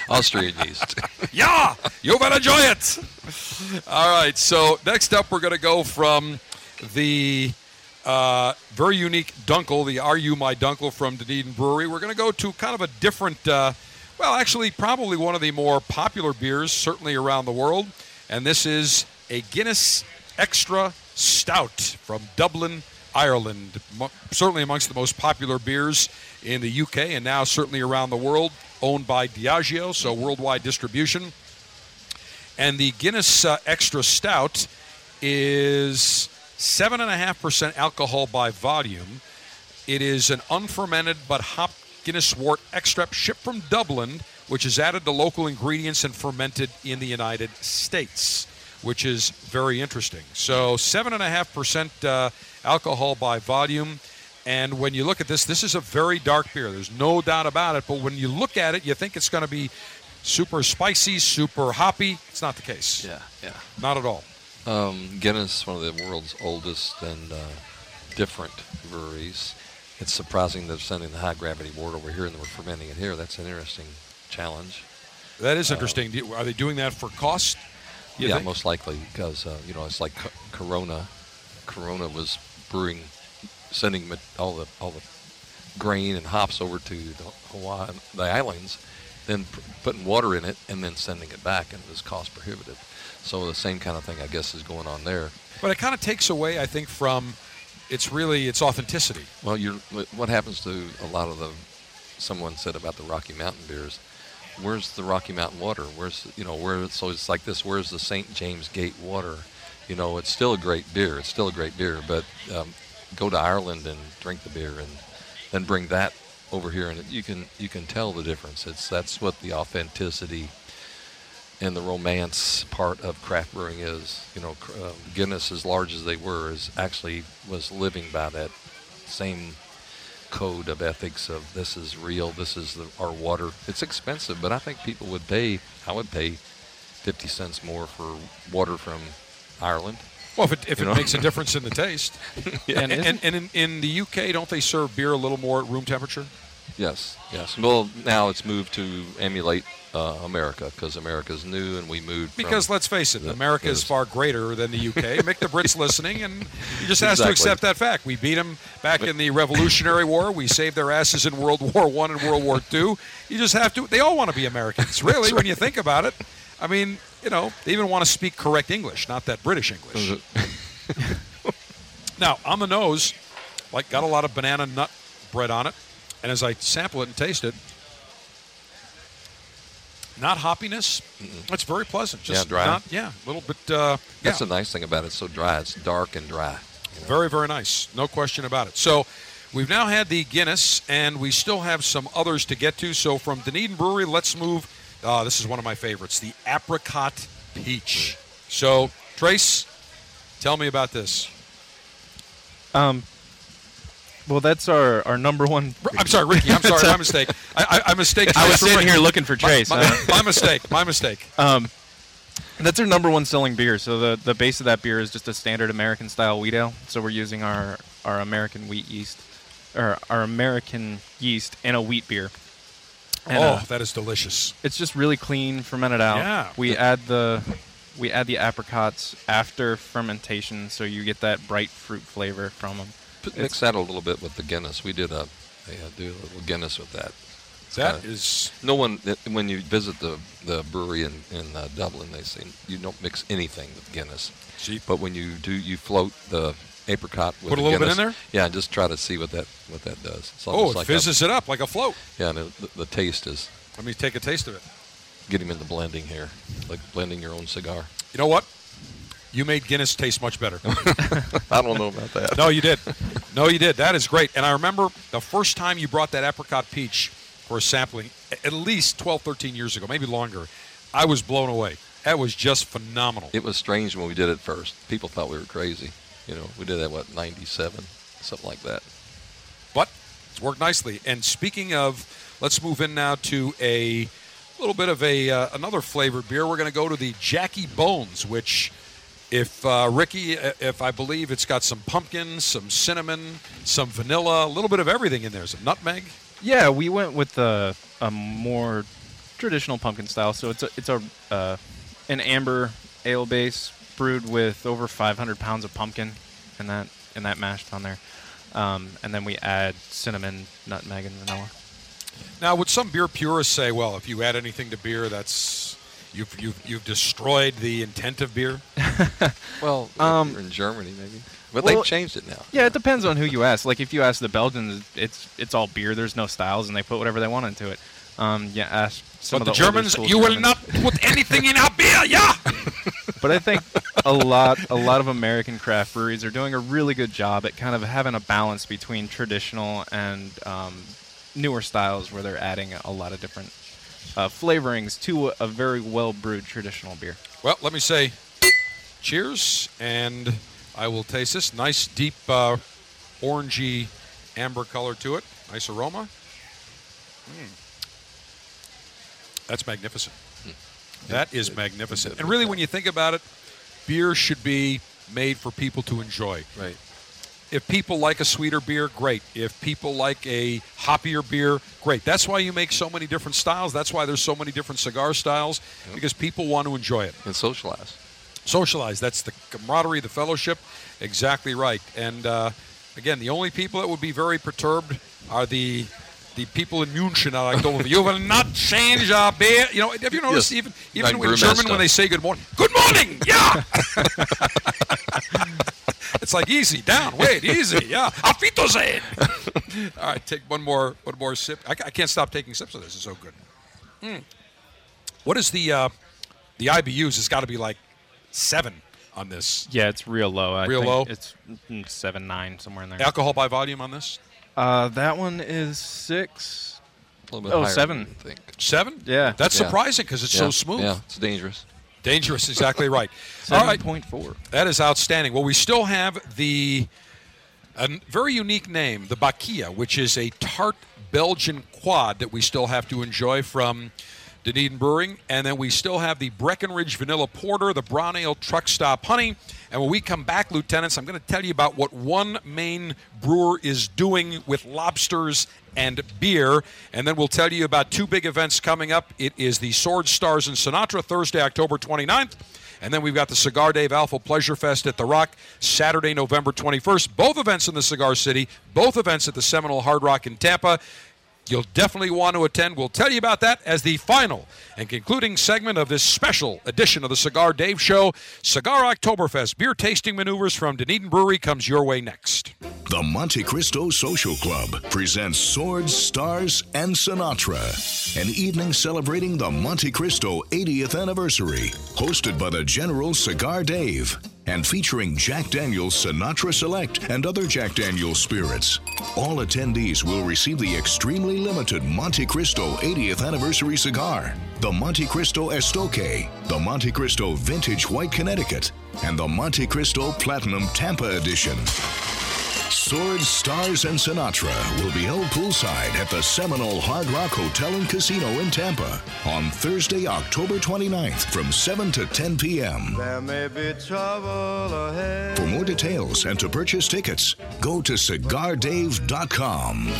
Austrian yeast. Yeah, you will enjoy it. All right, so next up we're going to go from the very unique Dunkel, the Are You My Dunkel from Dunedin Brewery. We're going to go to kind of a different, well, actually probably one of the more popular beers, certainly around the world, and this is a Guinness Extra Stout from Dublin, Ireland. Certainly amongst the most popular beers in the UK and now certainly around the world, owned by Diageo, so worldwide distribution. And the Guinness Extra Stout is 7.5% alcohol by volume. It is an unfermented but hop Guinness wort extract shipped from Dublin, which is added to local ingredients and fermented in the United States, which is very interesting. So 7.5% alcohol by volume. And when you look at this, this is a very dark beer. There's no doubt about it. But when you look at it, you think it's going to be super spicy, super hoppy. It's not the case. Yeah, yeah. Not at all. Guinness, one of the world's oldest and different breweries. It's surprising they're sending the high-gravity wort over here and we're fermenting it here. That's an interesting challenge. That is interesting. Are they doing that for cost? Yeah, think? Most likely, because, you know, it's like Corona. Corona was brewing, sending all the grain and hops over to the islands, then putting water in it and then sending it back, and it was cost prohibitive. So the same kind of thing, I guess, is going on there. But it kind of takes away, I think, from its authenticity. Well, what happens to a lot of someone said about the Rocky Mountain beers, where's the Rocky Mountain water? So it's like this, where's the St. James Gate water? You know, it's still a great beer. It's still a great beer, but go to Ireland and drink the beer and then bring that over here, and you can tell the difference. That's what the authenticity and the romance part of craft brewing is. You know, Guinness, as large as they were, was living by that same code of ethics of this is real, this is our water. It's expensive, but I think people would pay. I would pay 50 cents more for water from Ireland. Well, if it makes a difference in the taste. Yeah. And in the UK, don't they serve beer a little more at room temperature? Yes. Well, now it's moved to emulate America, because America's new and we moved from, let's face it, America is far greater than the UK. Make the Brits listening, and you just have to accept that fact. We beat them back in the Revolutionary War. We saved their asses in World War I and World War II. You just have to. They all want to be Americans, really, right, when you think about it. I mean, you know, they even want to speak correct English, not that British English. Now, on the nose, got a lot of banana nut bread on it. And as I sample it and taste it, not hoppiness. Mm-mm. It's very pleasant. Just dry. A little bit. That's the nice thing about it. It's so dry. It's dark and dry. You know? Very, very nice. No question about it. So we've now had the Guinness, and we still have some others to get to. So from Dunedin Brewery, let's move. This is one of my favorites, the Apricot Peach. So, Trace, tell me about this. Well, that's our number one. I'm sorry, Ricky. I'm sorry. My mistake. I mistake. I was sitting here looking for Trace. My mistake. My mistake. That's our number one selling beer. So the base of that beer is just a standard American-style wheat ale. So we're using our American wheat yeast, or our American yeast in a wheat beer. And, that is delicious. It's just really clean, fermented out. Yeah. We add the apricots after fermentation, so you get that bright fruit flavor from them. Mix that a little bit with the Guinness. We did a little Guinness with that. When you visit the brewery in Dublin, they say you don't mix anything with Guinness. See? But when you do, you float the apricot with Put a little Guinness bit in there? Yeah, and just try to see what that does. It's almost it fizzes it up like a float. Yeah, and the taste is. Let me take a taste of it. Get him into blending here, like blending your own cigar. You know what? You made Guinness taste much better. I don't know about that. No, you did. That is great. And I remember the first time you brought that apricot peach for a sampling, at least 12, 13 years ago, maybe longer, I was blown away. That was just phenomenal. It was strange when we did it first. People thought we were crazy. You know, we did that, what, 97, something like that. But it's worked nicely. And speaking of, let's move in now to a little bit of a another flavored beer. We're going to go to the Jackie Bones, which if Ricky, if I believe it's got some pumpkin, some cinnamon, some vanilla, a little bit of everything in there. Some nutmeg. Yeah, we went with a more traditional pumpkin style. So it's an amber ale base brewed with over 500 pounds of pumpkin, and that mashed on there, and then we add cinnamon, nutmeg, and vanilla. Now, would some beer purists say, well, if you add anything to beer, that's you've destroyed the intent of beer? Well, you're in Germany, maybe. But they've changed it now. Yeah, it depends on who you ask. Like, if you ask the Belgians, it's all beer. There's no styles, and they put whatever they want into it. Yeah, ask some but of the Germans, you Germans. Will not put anything in our beer, yeah! But I think a lot of American craft breweries are doing a really good job at kind of having a balance between traditional and newer styles where they're adding a lot of different flavorings to a very well-brewed traditional beer. Well, let me say cheers, and I will taste this. Nice, deep, orangey, amber color to it. Nice aroma. That's magnificent. That is magnificent. And really, when you think about it, beer should be made for people to enjoy. Right. If people like a sweeter beer, great. If people like a hoppier beer, great. That's why you make so many different styles. That's why there's so many different cigar styles, because people want to enjoy it. And socialize. Socialize. That's the camaraderie, the fellowship. Exactly right. And, again, the only people that would be very perturbed are the people in München. Are like, you will not change our beer. You know, have you noticed even like in German when they say good morning, yeah! It's like, easy, down, wait, easy, yeah. Auf Wiedersehen. All right, take one more sip. I can't stop taking sips of this. It's so good. What is the IBUs? It's got to be like 7 on this. Yeah, it's real low. I think it's 7, 9, somewhere in there. Alcohol by volume on this? That one is 6. A little bit higher, 7. I think. 7? Yeah. That's surprising because it's so smooth. Yeah, it's dangerous. Dangerous, exactly right. 7.4. Right. That is outstanding. Well, we still have a very unique name, the Baquia, which is a tart Belgian quad that we still have to enjoy from Dunedin Brewing. And then we still have the Breckenridge Vanilla Porter, the Brown Ale Truck Stop Honey. And when we come back, Lieutenants, I'm going to tell you about what one Maine brewer is doing with lobsters and beer. And then we'll tell you about 2 big events coming up. It is the Sword, Stars, and Sinatra, Thursday, October 29th. And then we've got the Cigar Dave Alpha Pleasure Fest at The Rock, Saturday, November 21st. Both events in the Cigar City, both events at the Seminole Hard Rock in Tampa. You'll definitely want to attend. We'll tell you about that as the final and concluding segment of this special edition of the Cigar Dave Show. Cigar Oktoberfest beer tasting maneuvers from Dunedin Brewery comes your way next. The Monte Cristo Social Club presents Swords, Stars, and Sinatra, an evening celebrating the Monte Cristo 80th anniversary, hosted by the General Cigar Dave, and featuring Jack Daniels Sinatra Select and other Jack Daniels spirits. All attendees will receive the extremely limited Monte Cristo 80th Anniversary Cigar, the Monte Cristo Estoque, the Monte Cristo Vintage White Connecticut, and the Monte Cristo Platinum Tampa Edition. Swords, Stars, and Sinatra will be held poolside at the Seminole Hard Rock Hotel and Casino in Tampa on Thursday, October 29th from 7 to 10 p.m. There may be trouble ahead. For more details and to purchase tickets, go to CigarDave.com.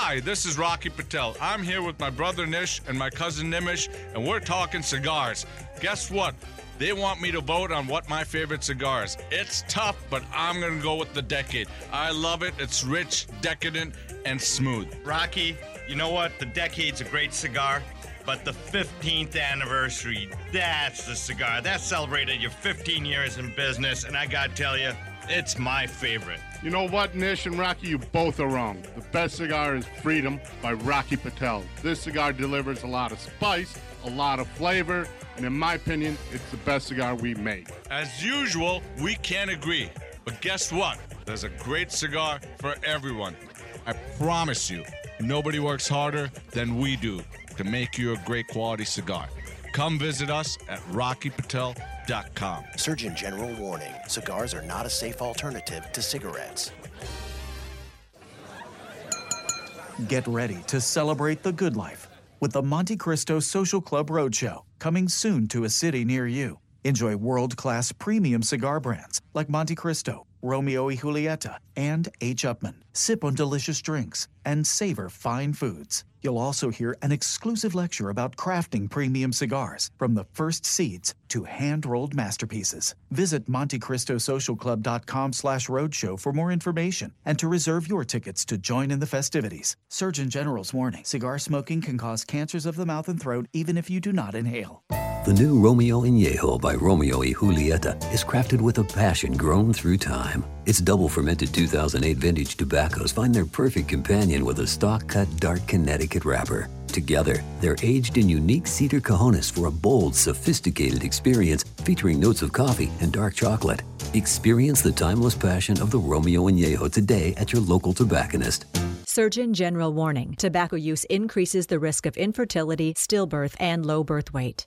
Hi, this is Rocky Patel. I'm here with my brother Nish and my cousin Nimish, and we're talking cigars. Guess what? They want me to vote on what my favorite cigar is. It's tough, but I'm going to go with the Decade. I love it. It's rich, decadent, and smooth. Rocky, you know what? The Decade's a great cigar, but the 15th anniversary, that's the cigar. That celebrated your 15 years in business, and I got to tell you, it's my favorite. You know what, Nish and Rocky, you both are wrong. The best cigar is Freedom by Rocky Patel. This cigar delivers a lot of spice a lot of flavor, and in my opinion, it's the best cigar we make. As usual, we can't agree, but guess what? There's a great cigar for everyone. I promise you, nobody works harder than we do to make you a great quality cigar. Come visit us at RockyPatel.com. Surgeon General warning, cigars are not a safe alternative to cigarettes. Get ready to celebrate the good life with the Monte Cristo Social Club Roadshow, coming soon to a city near you. Enjoy world-class premium cigar brands like Monte Cristo, Romeo y Julieta, and H. Upman. Sip on delicious drinks and savor fine foods. You'll also hear an exclusive lecture about crafting premium cigars, from the first seeds to hand-rolled masterpieces. Visit MonteCristoSocialClub.com/roadshow for more information and to reserve your tickets to join in the festivities. Surgeon General's warning, cigar smoking can cause cancers of the mouth and throat even if you do not inhale. The new Romeo Añejo by Romeo y Julieta is crafted with a passion grown through time. Its double-fermented 2008 vintage tobaccos find their perfect companion with a stock-cut dark Connecticut wrapper. Together, they're aged in unique cedar cojones for a bold, sophisticated experience featuring notes of coffee and dark chocolate. Experience the timeless passion of the Romeo Añejo today at your local tobacconist. Surgeon General warning, tobacco use increases the risk of infertility, stillbirth, and low birth weight.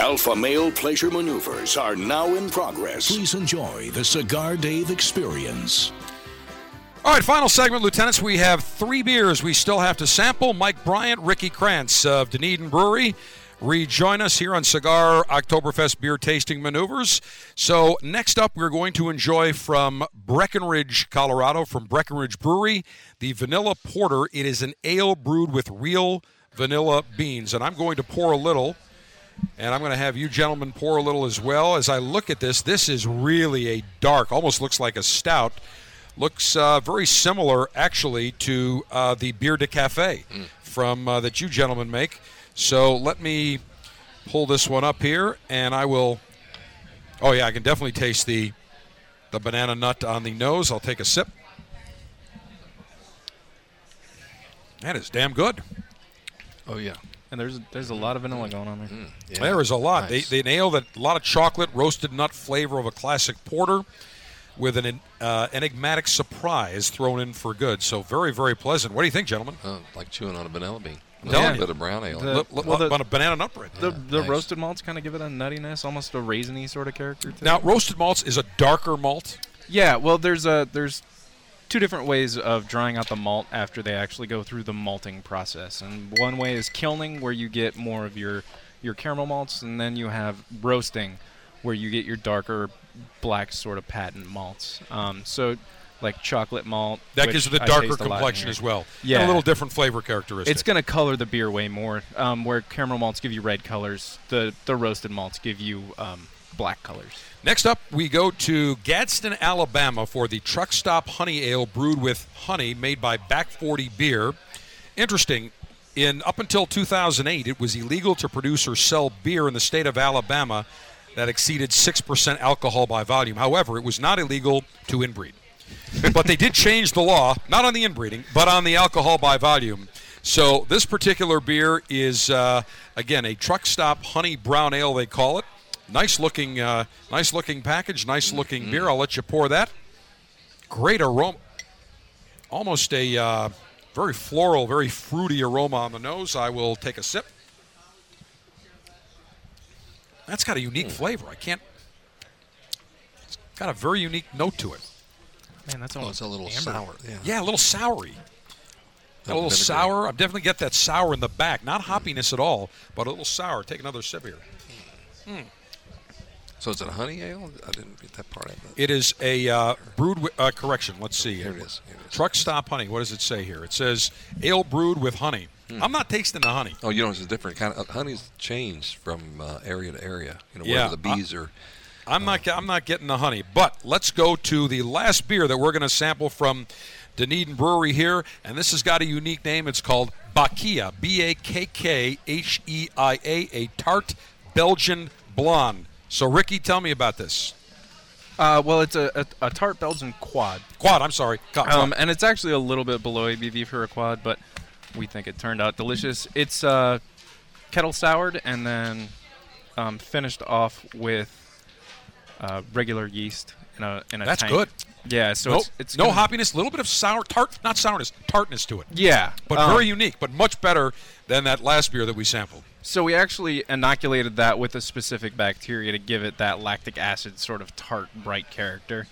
Alpha male pleasure maneuvers are now in progress. Please enjoy the Cigar Dave experience. All right, final segment, Lieutenants. We have 3 beers we still have to sample. Mike Bryant, Ricky Krantz of Dunedin Brewery rejoin us here on Cigar Oktoberfest Beer Tasting Maneuvers. So next up, we're going to enjoy from Breckenridge, Colorado, from Breckenridge Brewery, the Vanilla Porter. It is an ale brewed with real vanilla beans, and I'm going to pour a little. And I'm going to have you gentlemen pour a little as well. As I look at this, this is really a dark, almost looks like a stout. Looks very similar, actually, to the beer de café from that you gentlemen make. So let me pull this one up here, and I will. Oh, yeah, I can definitely taste the banana nut on the nose. I'll take a sip. That is damn good. Oh, yeah. And there's a lot of vanilla going on there. Yeah. There is a lot. Nice. They nail that, a lot of chocolate, roasted nut flavor of a classic porter with an enigmatic surprise thrown in for good. So very, very pleasant. What do you think, gentlemen? Like chewing on a vanilla bean. Yeah. A little bit of brown ale. On a banana nut bread. The roasted malts kind of give it a nuttiness, almost a raisiny sort of character. Now, roasted malts is a darker malt. Yeah, well, there's 2 different ways of drying out the malt after they actually go through the malting process. And one way is kilning, where you get more of your caramel malts, and then you have roasting, where you get your darker black sort of patent malts. So like chocolate malt. That gives it the darker complexion as well. Yeah. And a little different flavor characteristic. It's going to color the beer way more. Where caramel malts give you red colors, the roasted malts give you black colors. Next up, we go to Gadsden, Alabama for the Truck Stop Honey Ale brewed with honey made by Back 40 Beer. Interesting. Up until 2008, it was illegal to produce or sell beer in the state of Alabama that exceeded 6% alcohol by volume. However, it was not illegal to inbreed. But they did change the law, not on the inbreeding, but on the alcohol by volume. So this particular beer is, again, a Truck Stop Honey Brown Ale, they call it. Nice looking package, nice looking beer. I'll let you pour that. Great aroma, almost a very floral, very fruity aroma on the nose. I will take a sip. That's got a unique flavor. It's got a very unique note to it. Man, that's almost a little amber. Sour. Yeah, a little soury. A little sour. I definitely get that sour in the back. Not hoppiness at all, but a little sour. Take another sip here. So is it a honey ale? I didn't get that part of it. It is a brewed with, correction, let's see. Here it is. Truck Stop Honey. What does it say here? It says ale brewed with honey. I'm not tasting the honey. Oh, you know, it's a different kind of honey's changed from area to area. You know, wherever the bees are. I'm not getting the honey, but let's go to the last beer that we're going to sample from Dunedin Brewery here, and this has got a unique name. It's called Bakkia, B-A-K-K-H-E-I-A, a tart Belgian blonde. So, Ricky, tell me about this. Well, it's a tart Belgian quad. Quad, I'm sorry. And it's actually a little bit below ABV for a quad, but we think it turned out delicious. It's kettle soured and then finished off with regular yeast in a That's tank. Good. Yeah, so it's no hoppiness, a little bit of tartness to it. Yeah, but very unique, but much better than that last beer that we sampled. So we actually inoculated that with a specific bacteria to give it that lactic acid sort of tart, bright character,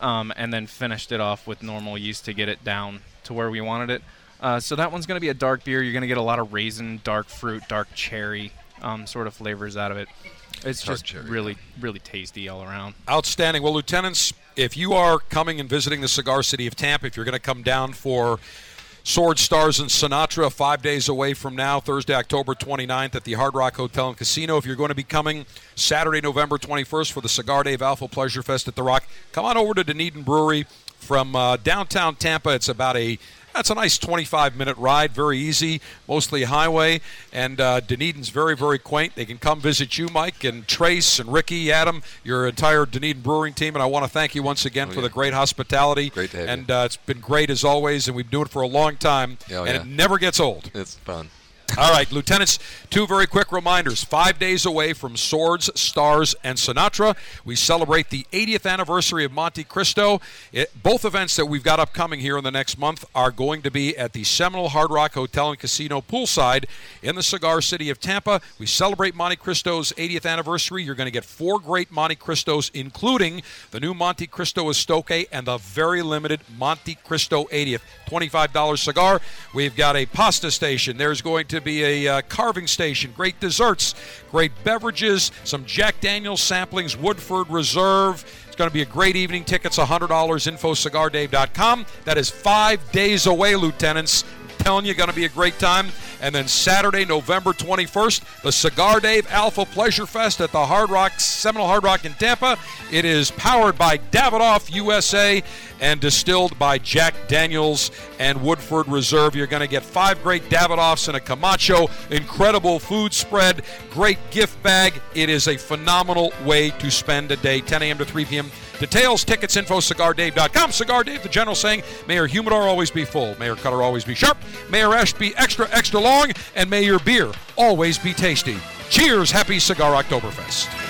and then finished it off with normal yeast to get it down to where we wanted it. So that one's going to be a dark beer. You're going to get a lot of raisin, dark fruit, dark cherry sort of flavors out of it. It's tart just cherry. Really, really tasty all around. Outstanding. Well, lieutenants, if you are coming and visiting the Cigar City of Tampa, if you're going to come down for Sword, Stars, and Sinatra 5 days away from now, Thursday, October 29th at the Hard Rock Hotel and Casino. If you're going to be coming Saturday, November 21st for the Cigar Dave Alpha Pleasure Fest at the Rock, come on over to Dunedin Brewery from downtown Tampa. It's about That's a nice 25-minute ride, very easy, mostly highway, and Dunedin's very, very quaint. They can come visit you, Mike, and Trace, and Ricky, Adam, your entire Dunedin Brewing team, and I want to thank you once again for the great hospitality. Great to have you. And it's been great as always, and we've been doing it for a long time, It never gets old. It's fun. All right, lieutenants, two very quick reminders. 5 days away from Swords, Stars, and Sinatra, we celebrate the 80th anniversary of Monte Cristo. Both events that we've got upcoming here in the next month are going to be at the Seminole Hard Rock Hotel and Casino poolside in the Cigar City of Tampa. We celebrate Monte Cristo's 80th anniversary. You're going to get four great Monte Cristos, including the new Monte Cristo Estoque and the very limited Monte Cristo 80th. $25 cigar. We've got a pasta station. There's going to be a carving station, great desserts, great beverages, some Jack Daniels samplings, Woodford Reserve. It's going to be a great evening. Tickets $100, infocigardave.com. That is 5 days away, lieutenants. I'm telling you, going to be a great time. And then Saturday, November 21st, the Cigar Dave Alpha Pleasure Fest at the Seminole Hard Rock in Tampa. It is powered by Davidoff USA and distilled by Jack Daniels and Woodford Reserve. You're going to get five great Davidoffs and a Camacho, incredible food spread, great gift bag. It is a phenomenal way to spend a day, 10 a.m. to 3 p.m. Details, tickets, info, CigarDave.com. Cigar Dave, the general saying, may your humidor always be full, may your cutter always be sharp, may your ash be extra, extra long, and may your beer always be tasty. Cheers, happy Cigar Oktoberfest.